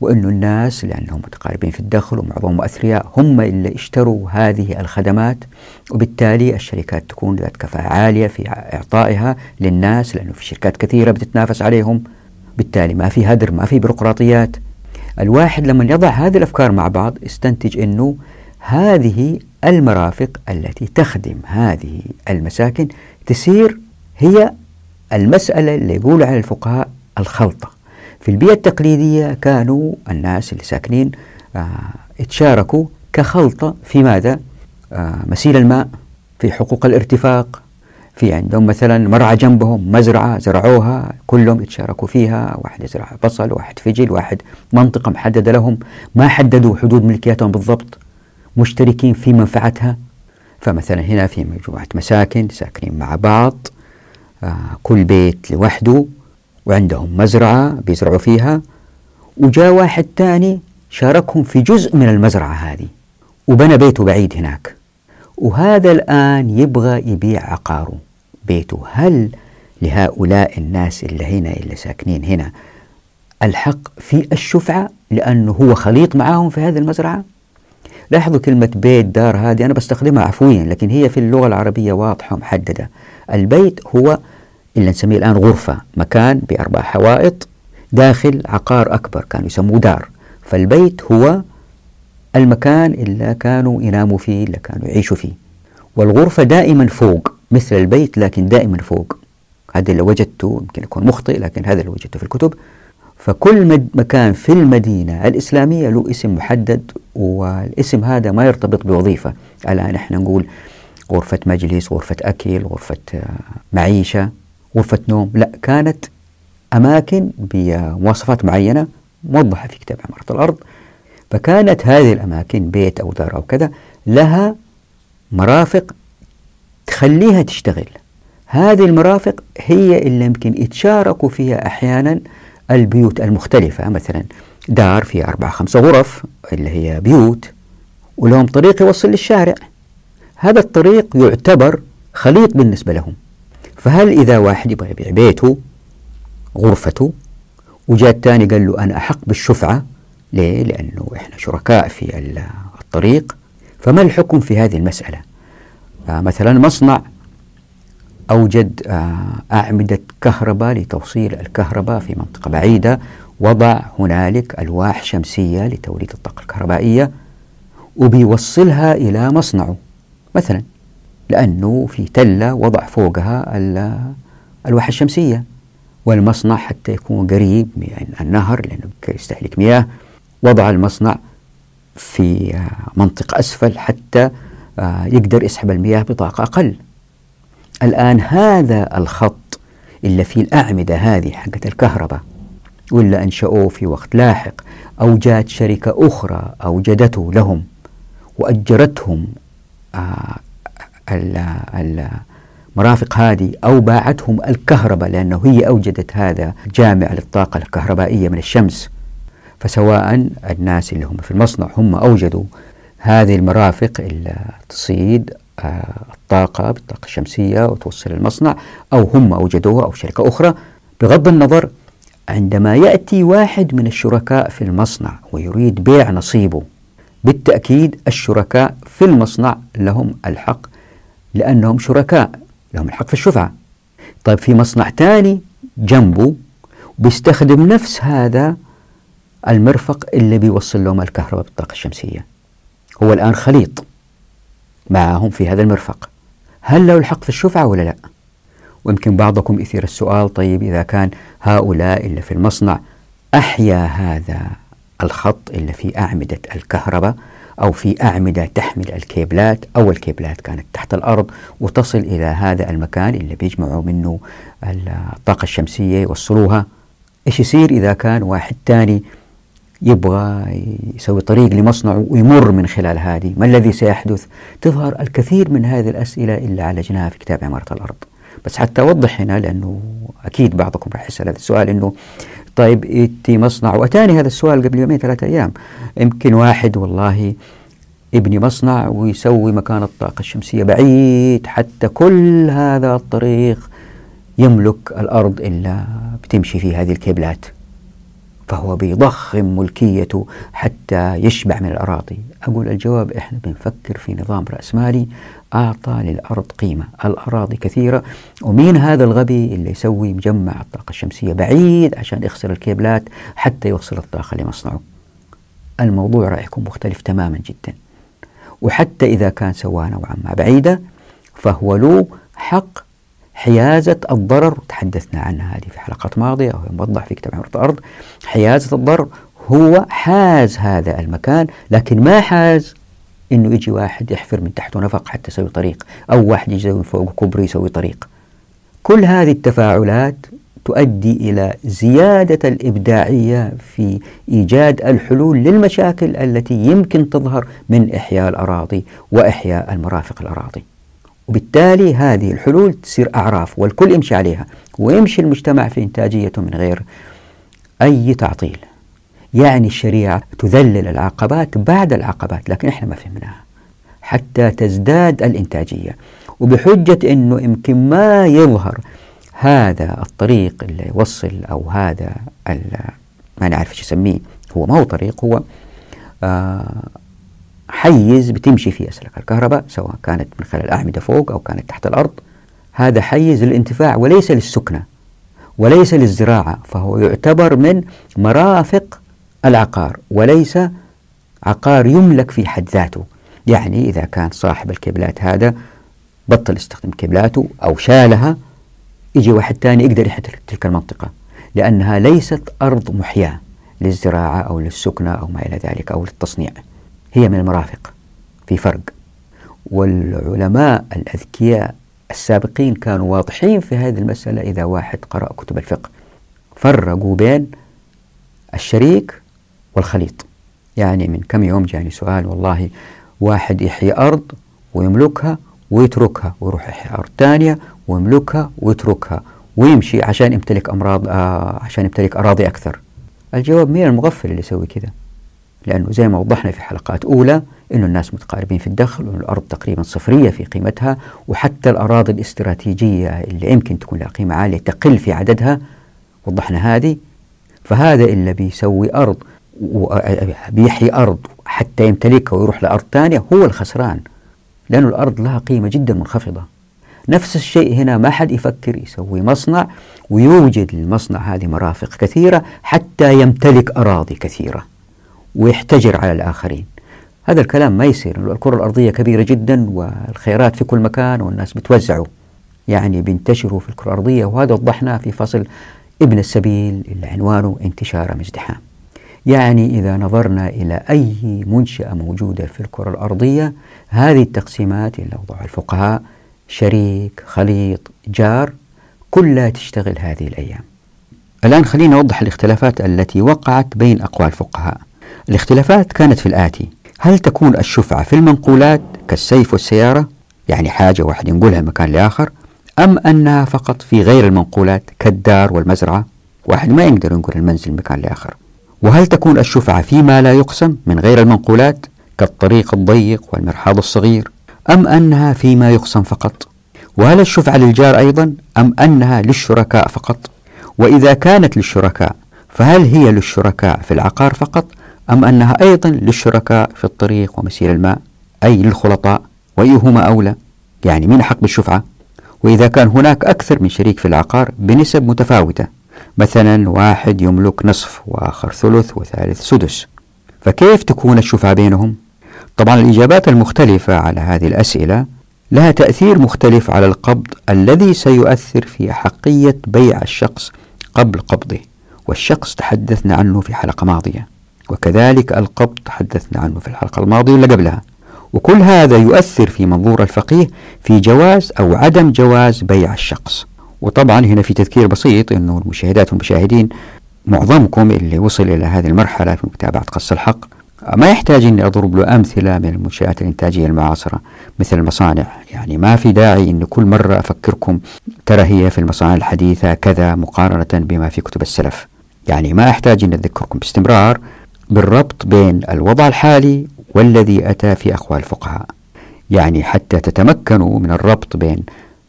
وأنه الناس لأنهم متقاربين في الدخل ومعظمهم أثرياء هم اللي اشتروا هذه الخدمات، وبالتالي الشركات تكون ذات كفاءة عالية في إعطائها للناس، لأنه في شركات كثيرة بتتنافس عليهم، بالتالي ما في هدر، ما في بيروقراطيات. الواحد لما يضع هذه الأفكار مع بعض استنتج أنه هذه المرافق التي تخدم هذه المساكن تسير، هي المسألة اللي يقول على الفقهاء الخلطة. في البيئة التقليدية كانوا الناس اللي ساكنين اتشاركوا كخلطة في ماذا؟ مسيل الماء، في حقوق الارتفاق، في عندهم مثلا مرعى جنبهم، مزرعة زرعوها كلهم اتشاركوا فيها، واحد يزرع بصل، واحد فجل، واحد منطقة محددة لهم، ما حددوا حدود ملكيتهم بالضبط، مشتركين في منفعتها. فمثلا هنا في مجموعة مساكن ساكنين مع بعض، كل بيت لوحده، وعندهم مزرعة بيزرعوا فيها، وجاء واحد تاني شاركهم في جزء من المزرعة هذه وبنى بيته بعيد هناك، وهذا الآن يبغى يبيع عقاره بيته. هل لهؤلاء الناس اللي هنا اللي ساكنين هنا الحق في الشفعة لأنه هو خليط معاهم في هذه المزرعة؟ لاحظوا كلمة بيت دار هذه أنا بستخدمها عفويا، لكن هي في اللغة العربية واضحة ومحددة. البيت هو اللي نسميه الآن غرفة، مكان بأربع حوائط داخل عقار أكبر، كانوا يسموه دار. فالبيت هو المكان اللي كانوا يناموا فيه، اللي كانوا يعيشوا فيه، والغرفة دائما فوق مثل البيت لكن دائما فوق. هذا اللي وجدته، يمكن يكون مخطئ لكن هذا اللي وجدته في الكتب. فكل مكان في المدينة الإسلامية له اسم محدد، والاسم هذا ما يرتبط بوظيفة. الآن احنا نقول غرفة مجلس، غرفة أكل، غرفة معيشة، غرفة نوم، لا، كانت أماكن بمواصفات معينة موضحة في كتاب عمارة الأرض. فكانت هذه الأماكن بيت أو دار أو كذا لها مرافق تخليها تشتغل. هذه المرافق هي اللي يمكن يتشاركوا فيها أحيانا البيوت المختلفة، مثلا دار فيها 4-5 غرف اللي هي بيوت، ولهم طريق يوصل للشارع، هذا الطريق يعتبر خليط بالنسبة لهم. فهل إذا واحد يبغى يبيع بيته غرفته وجاء الثاني قال له أنا أحق بالشفعة، ليه؟ لأنه إحنا شركاء في الطريق، فما الحكم في هذه المسألة؟ مثلا مصنع أوجد أعمدة كهرباء لتوصيل الكهرباء في منطقة بعيدة، وضع هنالك ألواح شمسية لتوليد الطاقة الكهربائية وبيوصلها إلى مصنعه مثلا، لأنه في تلة وضع فوقها الألواح الشمسية، والمصنع حتى يكون قريب من النهر لأنه يستهلك مياه، وضع المصنع في منطقة أسفل حتى يقدر يسحب المياه بطاقة أقل. الآن هذا الخط اللي فيه الأعمدة هذه حقة الكهرباء ولا أنشأوه في وقت لاحق، أو جات شركة أخرى أوجدته لهم وأجرتهم المرافق هذه، أو باعتهم الكهرباء لأنه هي أوجدت هذا جامع للطاقة الكهربائية من الشمس. فسواء الناس اللي هم في المصنع هم أوجدوا هذه المرافق اللي تصيد الطاقة بالطاقة الشمسية وتوصل المصنع، أو هم أوجدوها أو شركة أخرى، بغض النظر، عندما يأتي واحد من الشركاء في المصنع ويريد بيع نصيبه، بالتأكيد الشركاء في المصنع لهم الحق، لأنهم شركاء لهم الحق في الشفعة. طيب في مصنع تاني جنبه بيستخدم نفس هذا المرفق اللي بيوصل لهم الكهرباء بالطاقة الشمسية، هو الآن خليط معهم في هذا المرفق. هل له الحق في الشفعة ولا لا؟ ويمكن بعضكم يثير السؤال، طيب إذا كان هؤلاء اللي في المصنع أحيا هذا الخط اللي في أعمدة الكهرباء أو في أعمدة تحمل الكيبلات أو الكيبلات كانت تحت الأرض وتصل إلى هذا المكان اللي بيجمعوا منه الطاقة الشمسية يوصلوها، إيش يصير إذا كان واحد تاني يبغى يسوي طريق لمصنعه ويمر من خلال هذه؟ ما الذي سيحدث؟ تظهر الكثير من هذه الأسئلة اللي عالجناها في كتاب عمارة الأرض. بس حتى أوضح هنا لأنه أكيد بعضكم راح يسأل هذا السؤال، إنه طيب إتي مصنع، وأتاني هذا السؤال قبل يومين ثلاثة أيام، يمكن واحد والله يبني مصنع ويسوي مكان الطاقة الشمسية بعيد حتى كل هذا الطريق يملك الأرض إلا بتمشي فيه هذه الكيبلات، فهو بيضخم ملكيته حتى يشبع من الأراضي. أقول الجواب إحنا بنفكر في نظام رأسمالي أعطى للأرض قيمة، الأراضي كثيرة، ومين هذا الغبي اللي يسوي مجمع الطاقة الشمسية بعيد عشان يخسر الكيبلات حتى يوصل الطاقة لمصنعه؟ الموضوع راح يكون مختلف تماما جدا. وحتى إذا كان سواها نوعا ما بعيدة فهو له حق حيازة الضرر، تحدثنا عنها هذه في حلقات ماضية وهي موضح في كتاب عمارة الأرض. حيازة الضرر هو حاز هذا المكان، لكن ما حاز إنه يجي واحد يحفر من تحته نفق حتى يسوي طريق، أو واحد يجي من فوق كوبري يسوي طريق. كل هذه التفاعلات تؤدي إلى زيادة الإبداعية في إيجاد الحلول للمشاكل التي يمكن تظهر من إحياء الأراضي وإحياء المرافق الأراضي، وبالتالي هذه الحلول تصير أعراف والكل يمشي عليها، ويمشي المجتمع في إنتاجيته من غير أي تعطيل. يعني الشريعة تذلل العقبات بعد العقبات، لكن إحنا ما فهمناها، حتى تزداد الإنتاجية. وبحجة أنه يمكن ما يظهر هذا الطريق اللي يوصل، أو هذا ما نعرف شو يسميه، هو ما هو طريق، هو حيز بتمشي فيه أسلاك الكهرباء سواء كانت من خلال أعمدة فوق أو كانت تحت الأرض. هذا حيز للانتفاع وليس للسكنة وليس للزراعة، فهو يعتبر من مرافق العقار وليس عقار يملك في حد ذاته. يعني إذا كان صاحب الكيبلات هذا بطل يستخدم كيبلاته أو شالها، يجي واحد تاني يقدر يحتل تلك المنطقة، لأنها ليست أرض محياة للزراعة أو للسكنة أو ما إلى ذلك أو للتصنيع، هي من المرافق. في فرق، والعلماء الأذكياء السابقين كانوا واضحين في هذه المسألة. إذا واحد قرأ كتب الفقه فرقوا بين الشريك والخليط. يعني من كم يوم جاني سؤال، والله واحد يحيي أرض ويملكها ويتركها، ويروح يحيي أرض تانية ويملكها ويتركها ويمشي عشان يمتلك أراضي أكثر. الجواب، مين المغفل اللي يسوي كذا؟ لأنه زي ما وضحنا في حلقات أولى أنه الناس متقاربين في الدخل، وأن الأرض تقريبا صفرية في قيمتها، وحتى الأراضي الاستراتيجية اللي يمكن تكون لها قيمة عالية تقل في عددها، وضحنا هذه. فهذا اللي بيسوي أرض وبيحيي أرض حتى يمتلكها ويروح لأرض تانية هو الخسران، لأنه الأرض لها قيمة جدا منخفضة. نفس الشيء هنا، ما حد يفكر يسوي مصنع ويوجد المصنع هذه مرافق كثيرة حتى يمتلك أراضي كثيرة ويحتجر على الآخرين. هذا الكلام ما يصير. الكرة الأرضية كبيرة جدا والخيرات في كل مكان والناس بتوزعوا، يعني بينتشروا في الكرة الأرضية. وهذا وضحناه في فصل ابن السبيل اللي عنوانه انتشار مزدحام. يعني إذا نظرنا إلى أي منشأة موجودة في الكرة الأرضية، هذه التقسيمات اللي وضعها الفقهاء شريك، خليط، جار، كلها تشتغل هذه الأيام. الآن خلينا نوضح الاختلافات التي وقعت بين أقوال الفقهاء. الاختلافات كانت في الآتي: هل تكون الشفعة في المنقولات كالسيف والسيارة، يعني حاجة واحد ينقلها من مكان لآخر، أم أنها فقط في غير المنقولات كالدار والمزرعة، واحد ما يقدر ينقل المنزل من مكان لآخر؟ وهل تكون الشفعة فيما لا يقسم من غير المنقولات كالطريق الضيق والمرحاض الصغير، أم أنها فيما يقسم فقط؟ وهل الشفعة للجار أيضا، أم أنها للشركاء فقط؟ وإذا كانت للشركاء فهل هي للشركاء في العقار فقط، أم أنها أيضا للشركاء في الطريق ومسير الماء، أي للخلطاء؟ وأيهما أولى؟ يعني مين حق بالشفعة؟ وإذا كان هناك أكثر من شريك في العقار بنسب متفاوتة، مثلا واحد يملك نصف وآخر ثلث وثالث سدس، فكيف تكون الشفعة بينهم؟ طبعا الإجابات المختلفة على هذه الأسئلة لها تأثير مختلف على القبض الذي سيؤثر في أحقية بيع الشخص قبل قبضه، والشخص تحدثنا عنه في حلقة ماضية، وكذلك القبض تحدثنا عنه في الحلقة الماضية واللي قبلها، وكل هذا يؤثر في منظور الفقيه في جواز أو عدم جواز بيع الشخص. وطبعا هنا في تذكير بسيط أنه المشاهدات والمشاهدين معظمكم اللي وصل إلى هذه المرحلة في متابعة قص الحق ما يحتاج أني أضرب له أمثلة من المنشآت الإنتاجية المعاصرة مثل المصانع، يعني ما في داعي أن كل مرة أفكركم ترى هي في المصانع الحديثة كذا مقارنة بما في كتب السلف، يعني ما أحتاج أن أذكركم باستمرار بالربط بين الوضع الحالي والذي أتى في أقوال الفقهاء، يعني حتى تتمكنوا من الربط بين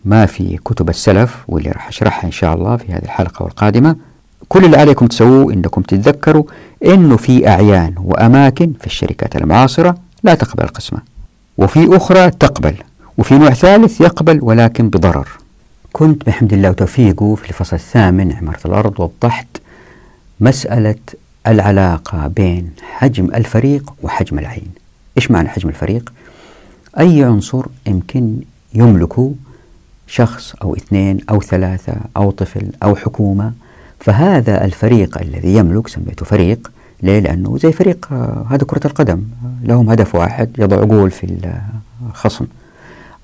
ما في كتب السلف واللي راح أشرحها إن شاء الله في هذه الحلقة والقادمة. كل اللي عليكم تسووه أنكم تتذكروا أنه في أعيان وأماكن في الشركات المعاصرة لا تقبل القسمة، وفي أخرى تقبل، وفي نوع ثالث يقبل ولكن بضرر. كنت بحمد الله وتوفيقه في الفصل الثامن عمارة الأرض وضحت مسألة العلاقة بين حجم الفريق وحجم العين. إيش معنى حجم الفريق؟ أي عنصر يمكن يملكه شخص أو اثنين أو ثلاثة أو طفل أو حكومة، فهذا الفريق الذي يملك سميته فريق. ليه؟ لأنه زي فريق هذا كرة القدم لهم هدف واحد يضع جول في الخصم.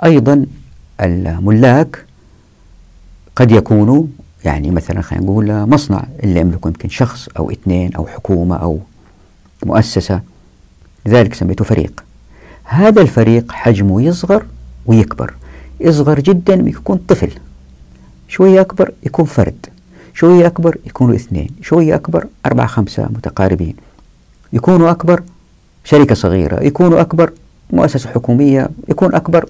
أيضا الملاك قد يكونوا يعني مثلا خلينا نقول مصنع اللي يملكه يمكن شخص أو اثنين أو حكومة أو مؤسسة، لذلك سميته فريق. هذا الفريق حجمه يصغر ويكبر، يصغر جدا يكون طفل، شوية أكبر يكون فرد، شوية أكبر يكونوا اثنين، شوية أكبر أربعة خمسة متقاربين، يكونوا أكبر شركة صغيرة، يكونوا أكبر مؤسسة حكومية، يكون أكبر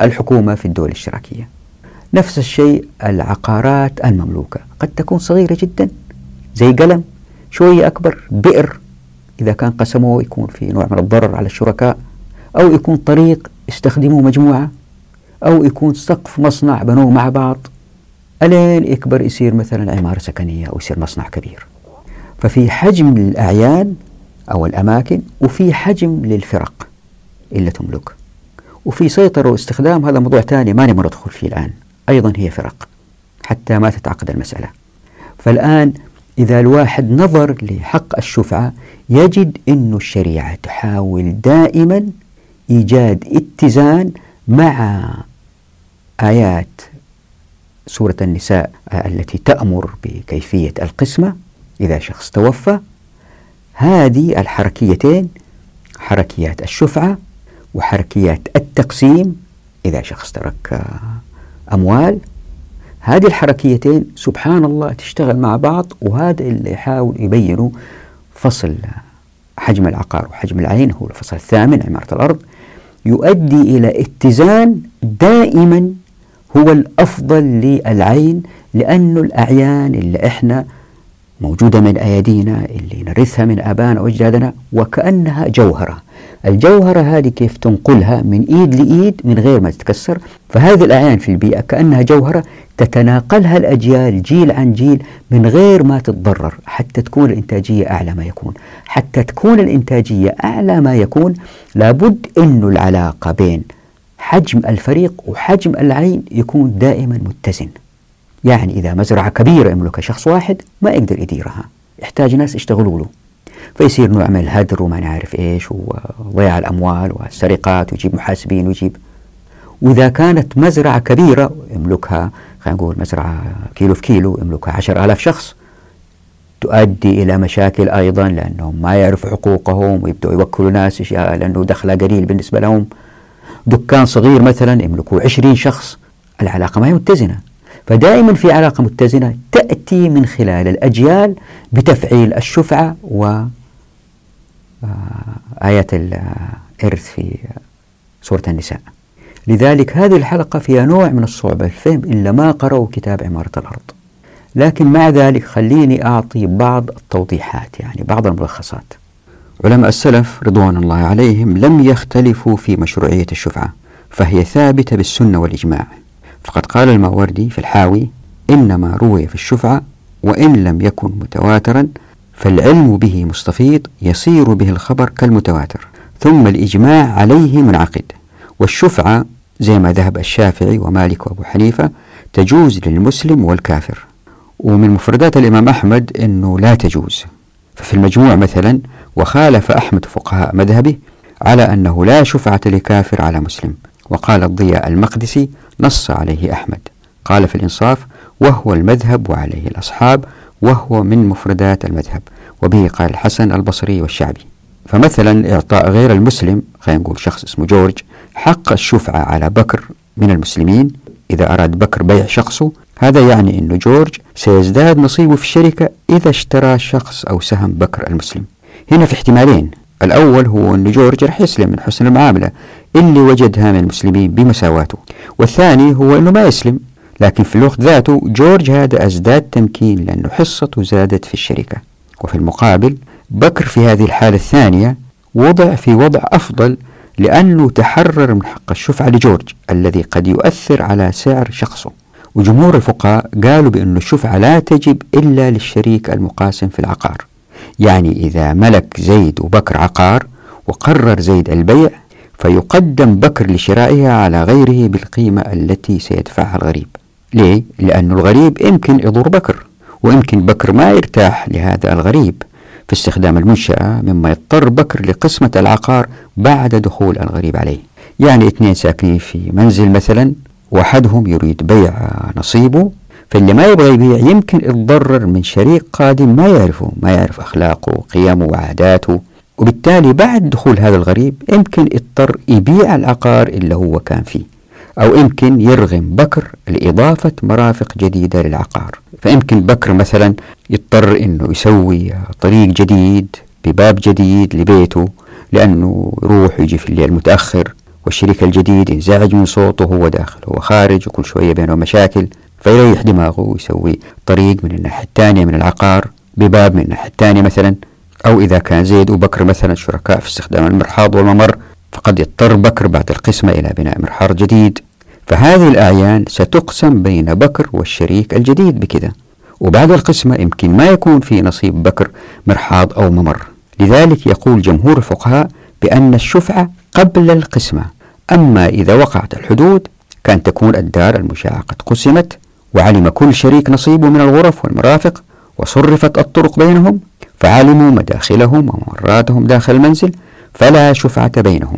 الحكومة في الدول الاشتراكية. نفس الشيء العقارات المملوكة قد تكون صغيرة جدا زي قلم، شوية أكبر بئر إذا كان قسموه يكون في نوع من الضرر على الشركاء، أو يكون طريق استخدموه مجموعة، أو يكون سقف مصنع بنوه مع بعض، ألين يكبر يصير مثلا عمارة سكنية أو يصير مصنع كبير. ففي حجم للأعيان أو الأماكن، وفي حجم للفرق اللي تملك، وفي سيطرة واستخدام هذا موضوع تاني ما نمر ندخل فيه الآن، أيضا هي فرق حتى ما تتعقد المسألة. فالآن إذا الواحد نظر لحق الشفعة يجد أن الشريعة تحاول دائما إيجاد اتزان مع آيات سورة النساء التي تأمر بكيفية القسمة إذا شخص توفى. هذه الحركيتين، حركيات الشفعة وحركيات التقسيم إذا شخص ترك أموال، هذه الحركيتين سبحان الله تشتغل مع بعض، وهذا اللي يحاول يبينه فصل حجم العقار وحجم العين هو الفصل الثامن عمارة الأرض، يؤدي إلى اتزان دائما هو الأفضل للعين، لأن الأعيان اللي إحنا موجودة من أيدينا اللي نرثها من آبائنا وأجدادنا وكأنها جوهرة، الجوهرة هذه كيف تنقلها من إيد لإيد من غير ما تتكسر، فهذه الأعيان في البيئة كأنها جوهرة تتناقلها الأجيال جيل عن جيل من غير ما تتضرر، حتى تكون الإنتاجية أعلى ما يكون. حتى تكون الإنتاجية أعلى ما يكون لابد أن العلاقة بين حجم الفريق وحجم العين يكون دائما متزن. يعني إذا مزرعة كبيرة يملكها شخص واحد ما يقدر يديرها، يحتاج ناس يشتغلوا له، فيصير نوع من الهدر وما نعرف إيش وضياع الأموال والسرقات ويجيب محاسبين ويجيب. وإذا كانت مزرعة كبيرة يملكها خلينا نقول مزرعة كيلو في كيلو يملكها 10,000 شخص، تؤدي إلى مشاكل أيضا لأنهم ما يعرفوا حقوقهم ويبدأوا يوكلوا ناس لأنه دخلها قليل بالنسبة لهم. دكان صغير مثلا يملكه 20 شخص، العلاقة ما هي متزنة. فدائما في علاقة متزنة تأتي من خلال الأجيال بتفعيل الشفعة وآيات الإرث في سورة النساء. لذلك هذه الحلقة فيها نوع من الصعوبة الفهم إلا ما قرأوا كتاب عمارة الأرض، لكن مع ذلك خليني أعطي بعض التوضيحات يعني بعض الملخصات. علماء السلف رضوان الله عليهم لم يختلفوا في مشروعية الشفعة، فهي ثابتة بالسنة والإجماع، فقد قال الماوردي في الحاوي: إنما روي في الشفعة وإن لم يكن متواترا فالعلم به مستفيض يصير به الخبر كالمتواتر، ثم الإجماع عليه منعقد. والشفعة زي ما ذهب الشافعي ومالك وأبو حنيفة تجوز للمسلم والكافر. ومن مفردات الإمام أحمد أنه لا تجوز. ففي المجموع مثلا: وخالف أحمد فقهاء مذهبه على أنه لا شفعة لكافر على مسلم. وقال الضياء المقدسي: نص عليه أحمد. قال في الإنصاف: وهو المذهب وعليه الأصحاب، وهو من مفردات المذهب، وبه قال الحسن البصري والشعبي. فمثلا إعطاء غير المسلم، خلينا نقول شخص اسمه جورج، حق الشفعة على بكر من المسلمين إذا أراد بكر بيع شخصه، هذا يعني أنه جورج سيزداد نصيبه في الشركة إذا اشترى شخص أو سهم بكر المسلم. هنا في احتمالين: الأول هو أن جورج رح يسلم من حسن المعاملة اللي وجدها من المسلمين بمساواته، والثاني هو أنه ما يسلم، لكن في الوقت ذاته جورج هذا أزداد تمكين لأنه حصته زادت في الشركة. وفي المقابل بكر في هذه الحالة الثانية وضع في وضع أفضل لأنه تحرر من حق الشفعة لجورج الذي قد يؤثر على سعر شخصه. وجمهور الفقهاء قالوا بأن الشفعة لا تجب إلا للشريك المقاسم في العقار، يعني إذا ملك زيد وبكر عقار وقرر زيد البيع فيقدم بكر لشرائها على غيره بالقيمة التي سيدفعها الغريب. ليه؟ لأن الغريب يمكن يضر بكر، ويمكن بكر ما يرتاح لهذا الغريب في استخدام المنشأة، مما يضطر بكر لقسمة العقار بعد دخول الغريب عليه. يعني اثنين ساكنين في منزل مثلا، وحدهم يريد بيع نصيبه، فاللي ما يبغى يبيع يمكن يتضرر من شريك قادم ما يعرفه، ما يعرف أخلاقه وقيمه وعاداته، وبالتالي بعد دخول هذا الغريب يمكن يضطر يبيع العقار اللي هو كان فيه، أو يمكن يرغم بكر لإضافة مرافق جديدة للعقار. فيمكن بكر مثلا يضطر أنه يسوي طريق جديد بباب جديد لبيته، لأنه يروح يجي في الليل متأخر، والشريك الجديد ينزعج من صوته وهو داخل وهو خارج، وكل شوية بينه مشاكل، فيريح دماغه ويسوي طريق من الناحية الثانية من العقار بباب من الناحية الثانية مثلا. أو إذا كان زيد وبكر مثلا شركاء في استخدام المرحاض والممر، فقد يضطر بكر بعد القسمة إلى بناء مرحاض جديد، فهذه الأعيان ستقسم بين بكر والشريك الجديد بكذا، وبعد القسمة يمكن ما يكون في نصيب بكر مرحاض أو ممر. لذلك يقول جمهور الفقهاء بأن الشفعة قبل القسمة، أما إذا وقعت الحدود كان تكون الدار المشاعة قد قسمت، وعلم كل شريك نصيبه من الغرف والمرافق، وصرفت الطرق بينهم، فعلموا مداخلهم وممراتهم داخل المنزل، فلا شفعة بينهم.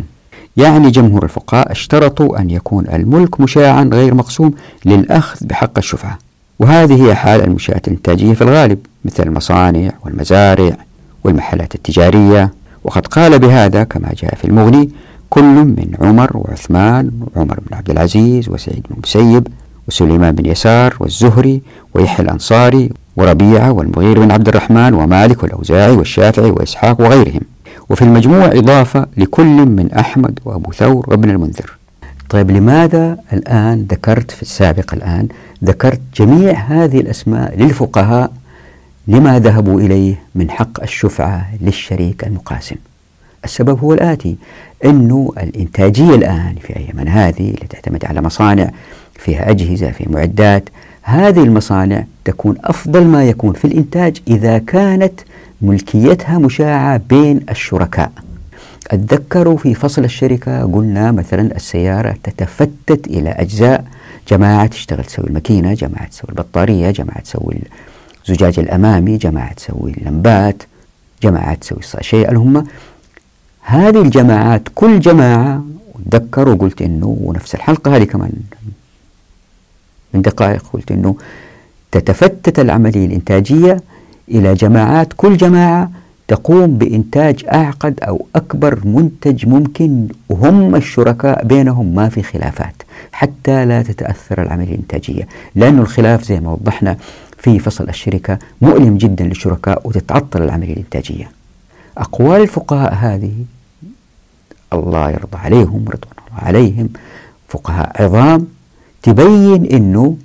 يعني جمهور الفقهاء اشترطوا أن يكون الملك مشاعا غير مقسوم للأخذ بحق الشفعة، وهذه هي حال المنشآت الإنتاجية في الغالب، مثل المصانع والمزارع والمحلات التجارية. وقد قال بهذا كما جاء في المغني كل من عمر وعثمان وعمر بن عبد العزيز وسعيد بن المسيب وسليمان بن يسار والزهري ويحيى الأنصاري وربيعة والمغير بن عبد الرحمن ومالك والأوزاعي والشافعي وإسحاق وغيرهم. وفي المجموع إضافة لكل من أحمد وأبو ثور وابن المنذر. طيب لماذا الآن ذكرت في السابق ذكرت جميع هذه الأسماء للفقهاء لما ذهبوا إليه من حق الشفعة للشريك المقاسم؟ السبب هو الآتي: أنه الإنتاجية الآن في أيام هذه اللي تعتمد على مصانع فيها أجهزة فيها معدات، هذه المصانع تكون أفضل ما يكون في الإنتاج إذا كانت ملكيتها مشاعة بين الشركاء. أتذكروا في فصل الشركة قلنا مثلا السيارة تتفتت إلى أجزاء، جماعة تشتغل تسوي الماكينة، جماعة تسوي البطارية، جماعة تسوي الزجاج الأمامي، جماعة تسوي اللمبات، جماعة تسوي الساشيه. هم هذه الجماعات كل جماعة، وتذكروا قلت إنه ونفس الحلقة هذه كمان من دقائق قلت إنه تتفتت العملية الإنتاجية إلى جماعات، كل جماعة تقوم بإنتاج أعقد أو أكبر منتج ممكن، وهم الشركاء بينهم ما في خلافات حتى لا تتأثر العملية الإنتاجية، لأن الخلاف زي ما وضحنا في فصل الشركة مؤلم جدا للشركاء وتتعطل العملية الإنتاجية. أقوال الفقهاء هذه الله يرضى عليهم رضوان الله عليهم، فقهاء عظام، تبين أنه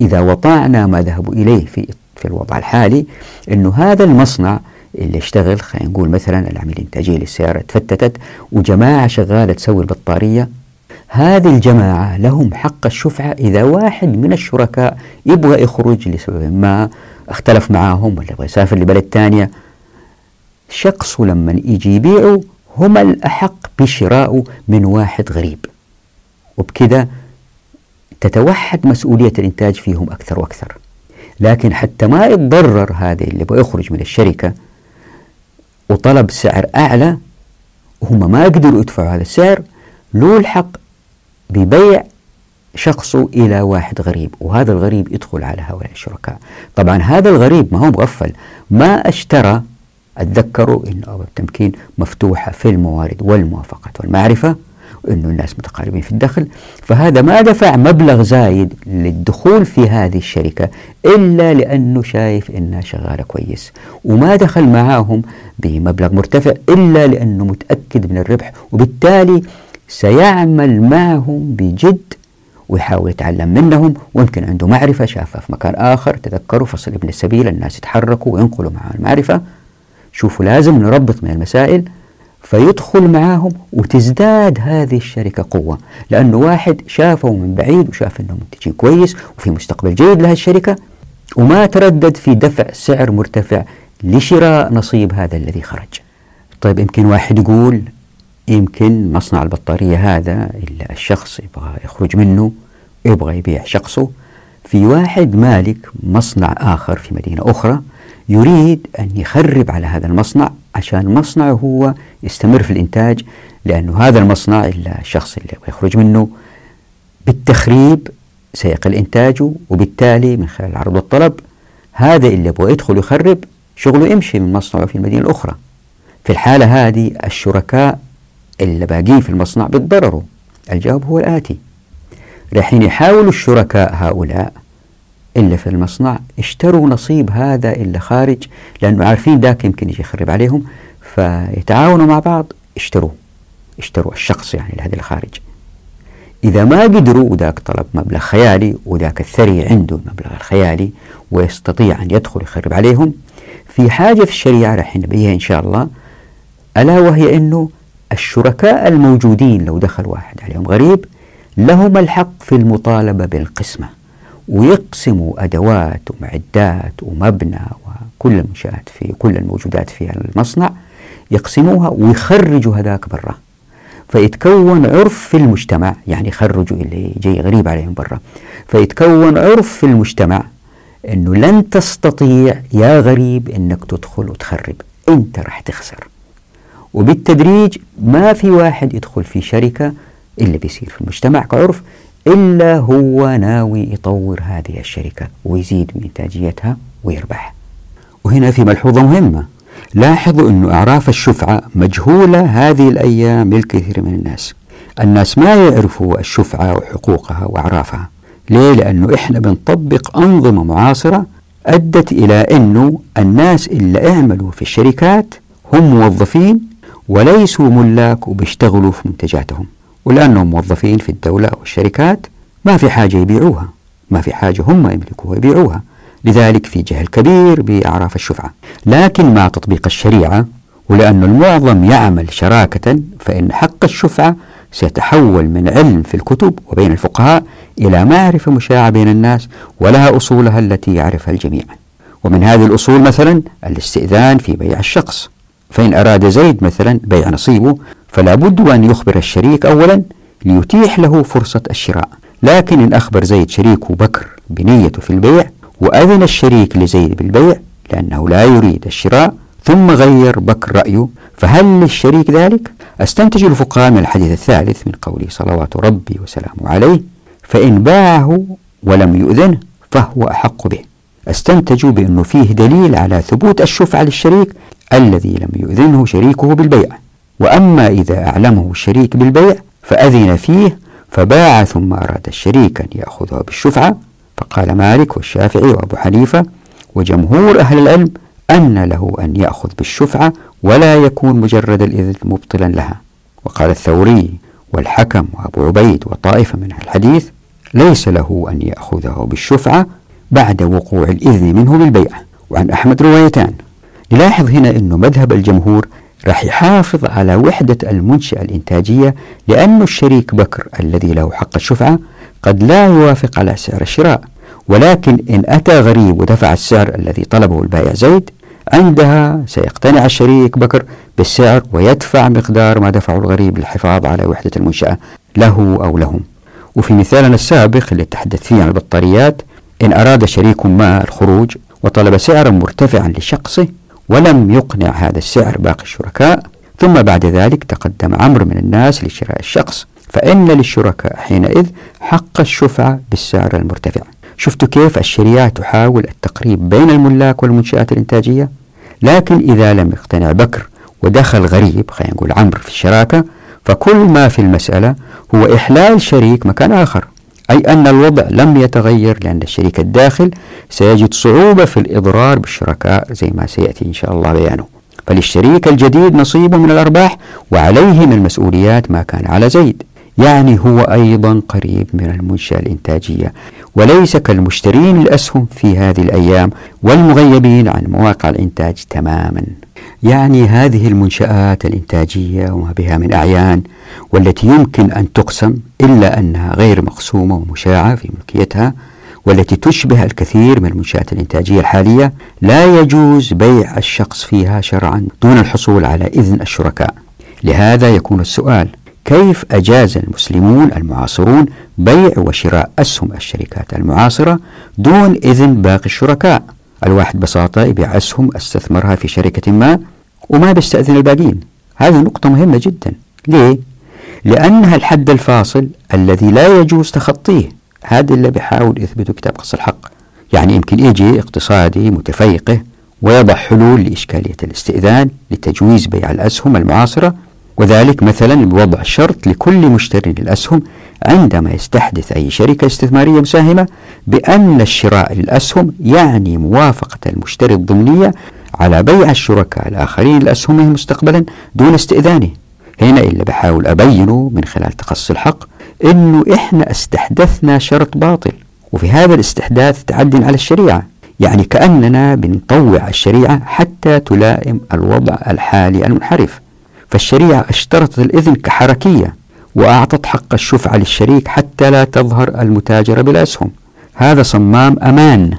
إذا وطعنا ما ذهبوا إليه في الوضع الحالي، أنه هذا المصنع اللي اشتغل، خلينا نقول مثلا العملية الإنتاجية للسيارة تفتتت وجماعة شغالة تسوي البطارية، هذه الجماعة لهم حق الشفعة إذا واحد من الشركاء يبغى يخرج لسبب ما، اختلف معاهم ولا يبغى يسافر لبلد تانية، شخص لما يجي يبيعه هم الأحق بشرائه من واحد غريب، وبكذا تتوحد مسؤولية الإنتاج فيهم أكثر وأكثر. لكن حتى ما يتضرر هذا اللي يبغى يخرج من الشركة وطلب سعر أعلى وهم ما يقدروا يدفعوا هذا السعر، له الحق ببيع شخصه إلى واحد غريب، وهذا الغريب يدخل على هؤلاء الشركاء. طبعا هذا الغريب ما هو مغفل، ما اشترى، أتذكروا أنه أبواب التمكين مفتوحة في الموارد والموافقات والمعرفة، وأنه الناس متقاربين في الدخل، فهذا ما دفع مبلغ زايد للدخول في هذه الشركة إلا لأنه شايف أنها شغالة كويس، وما دخل معاهم بمبلغ مرتفع إلا لأنه متأكد من الربح، وبالتالي سيعمل معهم بجد ويحاول يتعلم منهم، ويمكن عنده معرفة شافها في مكان آخر. تذكروا فصل ابن السبيل، الناس يتحركوا وينقلوا معهم المعرفة، شوفوا لازم نربط من المسائل، فيدخل معاهم وتزداد هذه الشركة قوة، لأنه واحد شافه من بعيد وشاف أنه منتجين كويس وفي مستقبل جيد لها الشركة، وما تردد في دفع سعر مرتفع لشراء نصيب هذا الذي خرج. طيب يمكن واحد يقول يمكن مصنع البطارية هذا إلا الشخص يبغى يخرج منه يبغى يبيع شخصه، في واحد مالك مصنع آخر في مدينة أخرى يريد أن يخرب على هذا المصنع عشان مصنعه هو يستمر في الإنتاج، لأنه هذا المصنع إلا الشخص اللي يخرج منه بالتخريب سيقل إنتاجه، وبالتالي من خلال العرض والطلب هذا اللي يبغى يدخل يخرب شغله يمشي من مصنعه في المدينة الأخرى. في الحالة هذه الشركاء اللي باقين في المصنع بيتضرروا. الجواب هو الآتي، راحين يحاولوا الشركاء هؤلاء إلا في المصنع اشتروا نصيب هذا اللي خارج، لأنه عارفين ذاك يمكن يجي يخرب عليهم، فيتعاونوا مع بعض اشتروا الشخص يعني لهذا الخارج. إذا ما قدروا وذاك طلب مبلغ خيالي وذاك الثري عنده المبلغ الخيالي ويستطيع أن يدخل يخرب عليهم، في حاجة في الشريعة راح نبيها إن شاء الله، ألا وهي أنه الشركاء الموجودين لو دخل واحد عليهم غريب لهم الحق في المطالبة بالقسمة، ويقسموا أدوات ومعدات ومبنى وكل المنشآت في كل الموجودات في المصنع يقسموها ويخرجوا هذاك برا، فيتكون عرف في المجتمع، يعني يخرجوا اللي جاي غريب عليهم برا، فيتكون عرف في المجتمع أنه لن تستطيع يا غريب أنك تدخل وتخرب، أنت راح تخسر. وبالتدريج ما في واحد يدخل في شركة إلا بيصير في المجتمع كعرف إلا هو ناوي يطور هذه الشركة ويزيد من إنتاجيتها ويربح. وهنا في ملحوظة مهمة، لاحظوا أن أعراف الشفعة مجهولة هذه الأيام للكثير من الناس، الناس ما يعرفوا الشفعة وحقوقها وأعرافها. ليه؟ لأنه إحنا بنطبق أنظمة معاصرة أدت إلى أنه الناس اللي اعملوا في الشركات هم موظفين وليسوا ملاك وبيشتغلوا في منتجاتهم، ولأنهم موظفين في الدولة أو الشركات ما في حاجة يبيعوها، ما في حاجة هم يملكوها يبيعوها، لذلك في جهل كبير بأعراف الشفعة. لكن مع تطبيق الشريعة ولأن المعظم يعمل شراكة، فإن حق الشفعة سيتحول من علم في الكتب وبين الفقهاء إلى معرفة مشاعة بين الناس، ولها أصولها التي يعرفها الجميع. ومن هذه الأصول مثلا الاستئذان في بيع الشخص، فإن أراد زيد مثلا بيع نصيبه فلا بد أن يخبر الشريك أولا ليتيح له فرصة الشراء، لكن إن أخبر زيد شريكه بكر بنيته في البيع وأذن الشريك لزيد بالبيع لأنه لا يريد الشراء ثم غير بكر رأيه، فهل للشريك ذلك؟ استنتج الفقهاء من الحديث الثالث من قوله صلوات ربي وسلامه عليه فإن باعه ولم يؤذنه فهو أحق به، استنتجوا بأنه فيه دليل على ثبوت الشفعة للشريك الذي لم يؤذنه شريكه بالبيع. وأما إذا أعلمه الشريك بالبيع فأذن فيه فباع ثم أراد الشريك أن يأخذه بالشفعة، فقال مالك والشافعي وأبو حنيفة وجمهور أهل العلم أن له أن يأخذ بالشفعة ولا يكون مجرد الإذن مبطلا لها. وقال الثوري والحكم وأبو عبيد وطائفة من الحديث ليس له أن يأخذه بالشفعة بعد وقوع الإذن منه بالبيع. وعن أحمد روايتان. نلاحظ هنا أنه مذهب الجمهور راح يحافظ على وحدة المنشأة الإنتاجية، لأن الشريك بكر الذي له حق الشفعة قد لا يوافق على سعر الشراء، ولكن إن أتى غريب ودفع السعر الذي طلبه البائع زيد، عندها سيقتنع الشريك بكر بالسعر ويدفع مقدار ما دفعه الغريب للحفاظ على وحدة المنشأة له أو لهم. وفي مثالنا السابق اللي تحدث فيه عن البطاريات، إن أراد شريك ما الخروج وطلب سعرا مرتفعا لشخصه ولم يقنع هذا السعر باقي الشركاء، ثم بعد ذلك تقدم عمرو من الناس لشراء الشقص، فإن للشركاء حينئذ حق الشفعة بالسعر المرتفع. شفتوا كيف الشريعة تحاول التقريب بين الملاك والمنشآت الإنتاجية؟ لكن إذا لم يقتنع بكر ودخل غريب، خلينا نقول عمرو، في الشراكة، فكل ما في المسألة هو إحلال شريك مكان آخر، أي أن الوضع لم يتغير، لأن الشريك الداخل سيجد صعوبة في الإضرار بالشركاء زي ما سيأتي إن شاء الله بيانه. فللشريك الجديد نصيب من الأرباح وعليه من المسؤوليات ما كان على زيد، يعني هو أيضا قريب من المنشأة الإنتاجية، وليس كالمشترين الأسهم في هذه الأيام والمغيبين عن مواقع الإنتاج تماما. يعني هذه المنشآت الإنتاجية وما بها من أعيان والتي يمكن أن تقسم إلا أنها غير مقسومة ومشاعة في ملكيتها، والتي تشبه الكثير من المنشآت الإنتاجية الحالية، لا يجوز بيع الشخص فيها شرعا دون الحصول على إذن الشركاء. لهذا يكون السؤال: كيف أجاز المسلمون المعاصرون بيع وشراء أسهم الشركات المعاصرة دون إذن باقي الشركاء؟ الواحد ببساطة يبيع أسهم استثمرها في شركة ما وما بيستأذن الباقين. هذه نقطة مهمة جدا. ليه؟ لأنها الحد الفاصل الذي لا يجوز تخطيه. هذا اللي بيحاول يثبته كتاب قص الحق. يعني يمكن يجي اقتصادي متفيقه ويضع حلول لإشكالية الاستئذان لتجويز بيع الأسهم المعاصرة، وذلك مثلا بوضع شرط لكل مشتري للأسهم عندما يستحدث أي شركة استثمارية مساهمة بأن الشراء للأسهم يعني موافقة المشتري الضمنية على بيع الشركاء الآخرين لأسهمهم مستقبلا دون استئذانه. هنا اللي بحاول أبينه من خلال تقصي الحق إنه إحنا استحدثنا شرط باطل، وفي هذا الاستحداث تعد على الشريعة، يعني كأننا بنطوع الشريعة حتى تلائم الوضع الحالي المنحرف. فالشريعة اشترطت الإذن كحركية، وأعطت حق الشفعة للشريك حتى لا تظهر المتاجرة بالأسهم. هذا صمام أمان،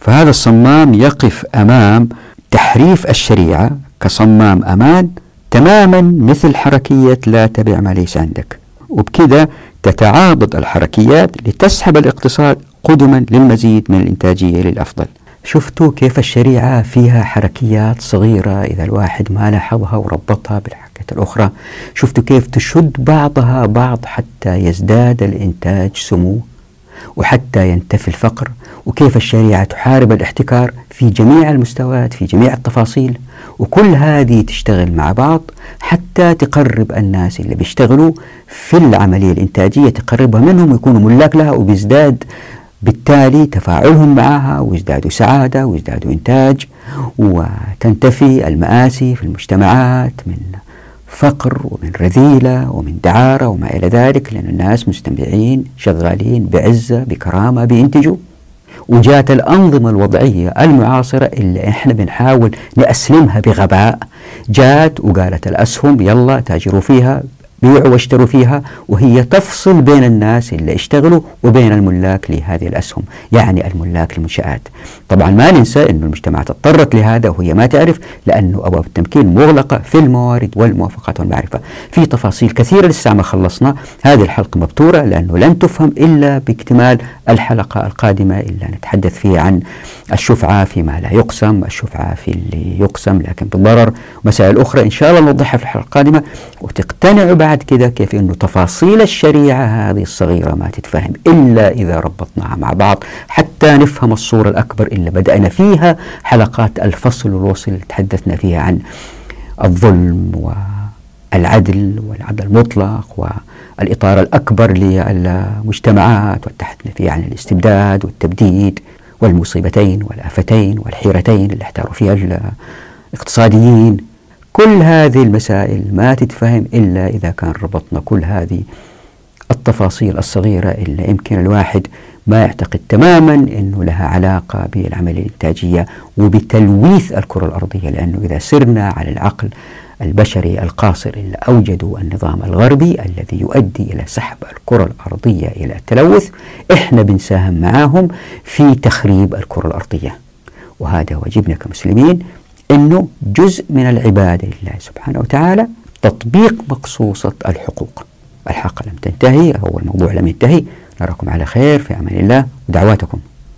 فهذا الصمام يقف أمام تحريف الشريعة كصمام أمان تماما مثل حركية لا تبع ما ليس عندك، وبكذا تتعاضد الحركيات لتسحب الاقتصاد قدما للمزيد من الإنتاجية للأفضل. شفتوا كيف الشريعة فيها حركيات صغيرة إذا الواحد ما لاحظها وربطها بالحركة الأخرى. شفتوا كيف تشد بعضها بعض حتى يزداد الإنتاج سمو، وحتى ينتفي الفقر، وكيف الشريعة تحارب الاحتكار في جميع المستويات في جميع التفاصيل. وكل هذه تشتغل مع بعض حتى تقرب الناس اللي بيشتغلوا في العملية الإنتاجية، تقربها منهم ويكونوا ملاك لها، وبيزداد بالتالي تفاعلهم معها، ويزدادوا سعادة ويزدادوا إنتاج، وتنتفي المآسي في المجتمعات من فقر ومن رذيلة ومن دعارة وما إلى ذلك، لأن الناس مستمتعين شغالين بعزة بكرامة بينتجوا. وجات الأنظمة الوضعية المعاصرة اللي إحنا بنحاول نأسلمها بغباء، جات وقالت الأسهم يلا تاجروا فيها، بيعوا واشتروا فيها، وهي تفصل بين الناس اللي اشتغلوا وبين الملاك لهذه الأسهم، يعني الملاك للمنشآت. طبعا ما ننسى أن المجتمعات اضطرت لهذا وهي ما تعرف، لأنه أبواب التمكين مغلقة في الموارد والموافقات والمعرفة. في تفاصيل كثيرة لسه ما خلصنا، هذه الحلقة مبتورة لأنه لن تفهم إلا باكتمال الحلقة القادمة اللي نتحدث فيها عن الشفعة فيما لا يقسم، الشفعة في اللي يقسم لكن بالضرر، ومسائل أخرى إن شاء الله نوضحها في الحلقة القادمة، وتقتنعوا بعد كده كيف أنه تفاصيل الشريعة هذه الصغيرة ما تتفهم إلا إذا ربطناها مع بعض حتى نفهم الصورة الأكبر اللي بدأنا فيها حلقات الفصل والوصل اللي تحدثنا فيها عن الظلم والعدل والعدل المطلق والإطار الأكبر للمجتمعات، وتحدثنا فيها عن الاستبداد والتبديد والمصيبتين والآفتين والحيرتين اللي احتاروا فيها الاقتصاديين. كل هذه المسائل ما تتفهم إلا إذا كان ربطنا كل هذه التفاصيل الصغيرة اللي يمكن الواحد ما يعتقد تماما أنه لها علاقة بالعملية الإنتاجية وبتلويث الكرة الأرضية، لأنه إذا سرنا على العقل البشري القاصر اللي أوجدوا النظام الغربي الذي يؤدي إلى سحب الكرة الأرضية إلى التلوث، إحنا بنساهم معاهم في تخريب الكرة الأرضية. وهذا واجبنا كمسلمين، أنه جزء من العبادة لله سبحانه وتعالى تطبيق مقصوصة الحقوق. الحلقة لم تنتهي، هو الموضوع لم ينتهي. نراكم على خير في أمان الله ودعواتكم.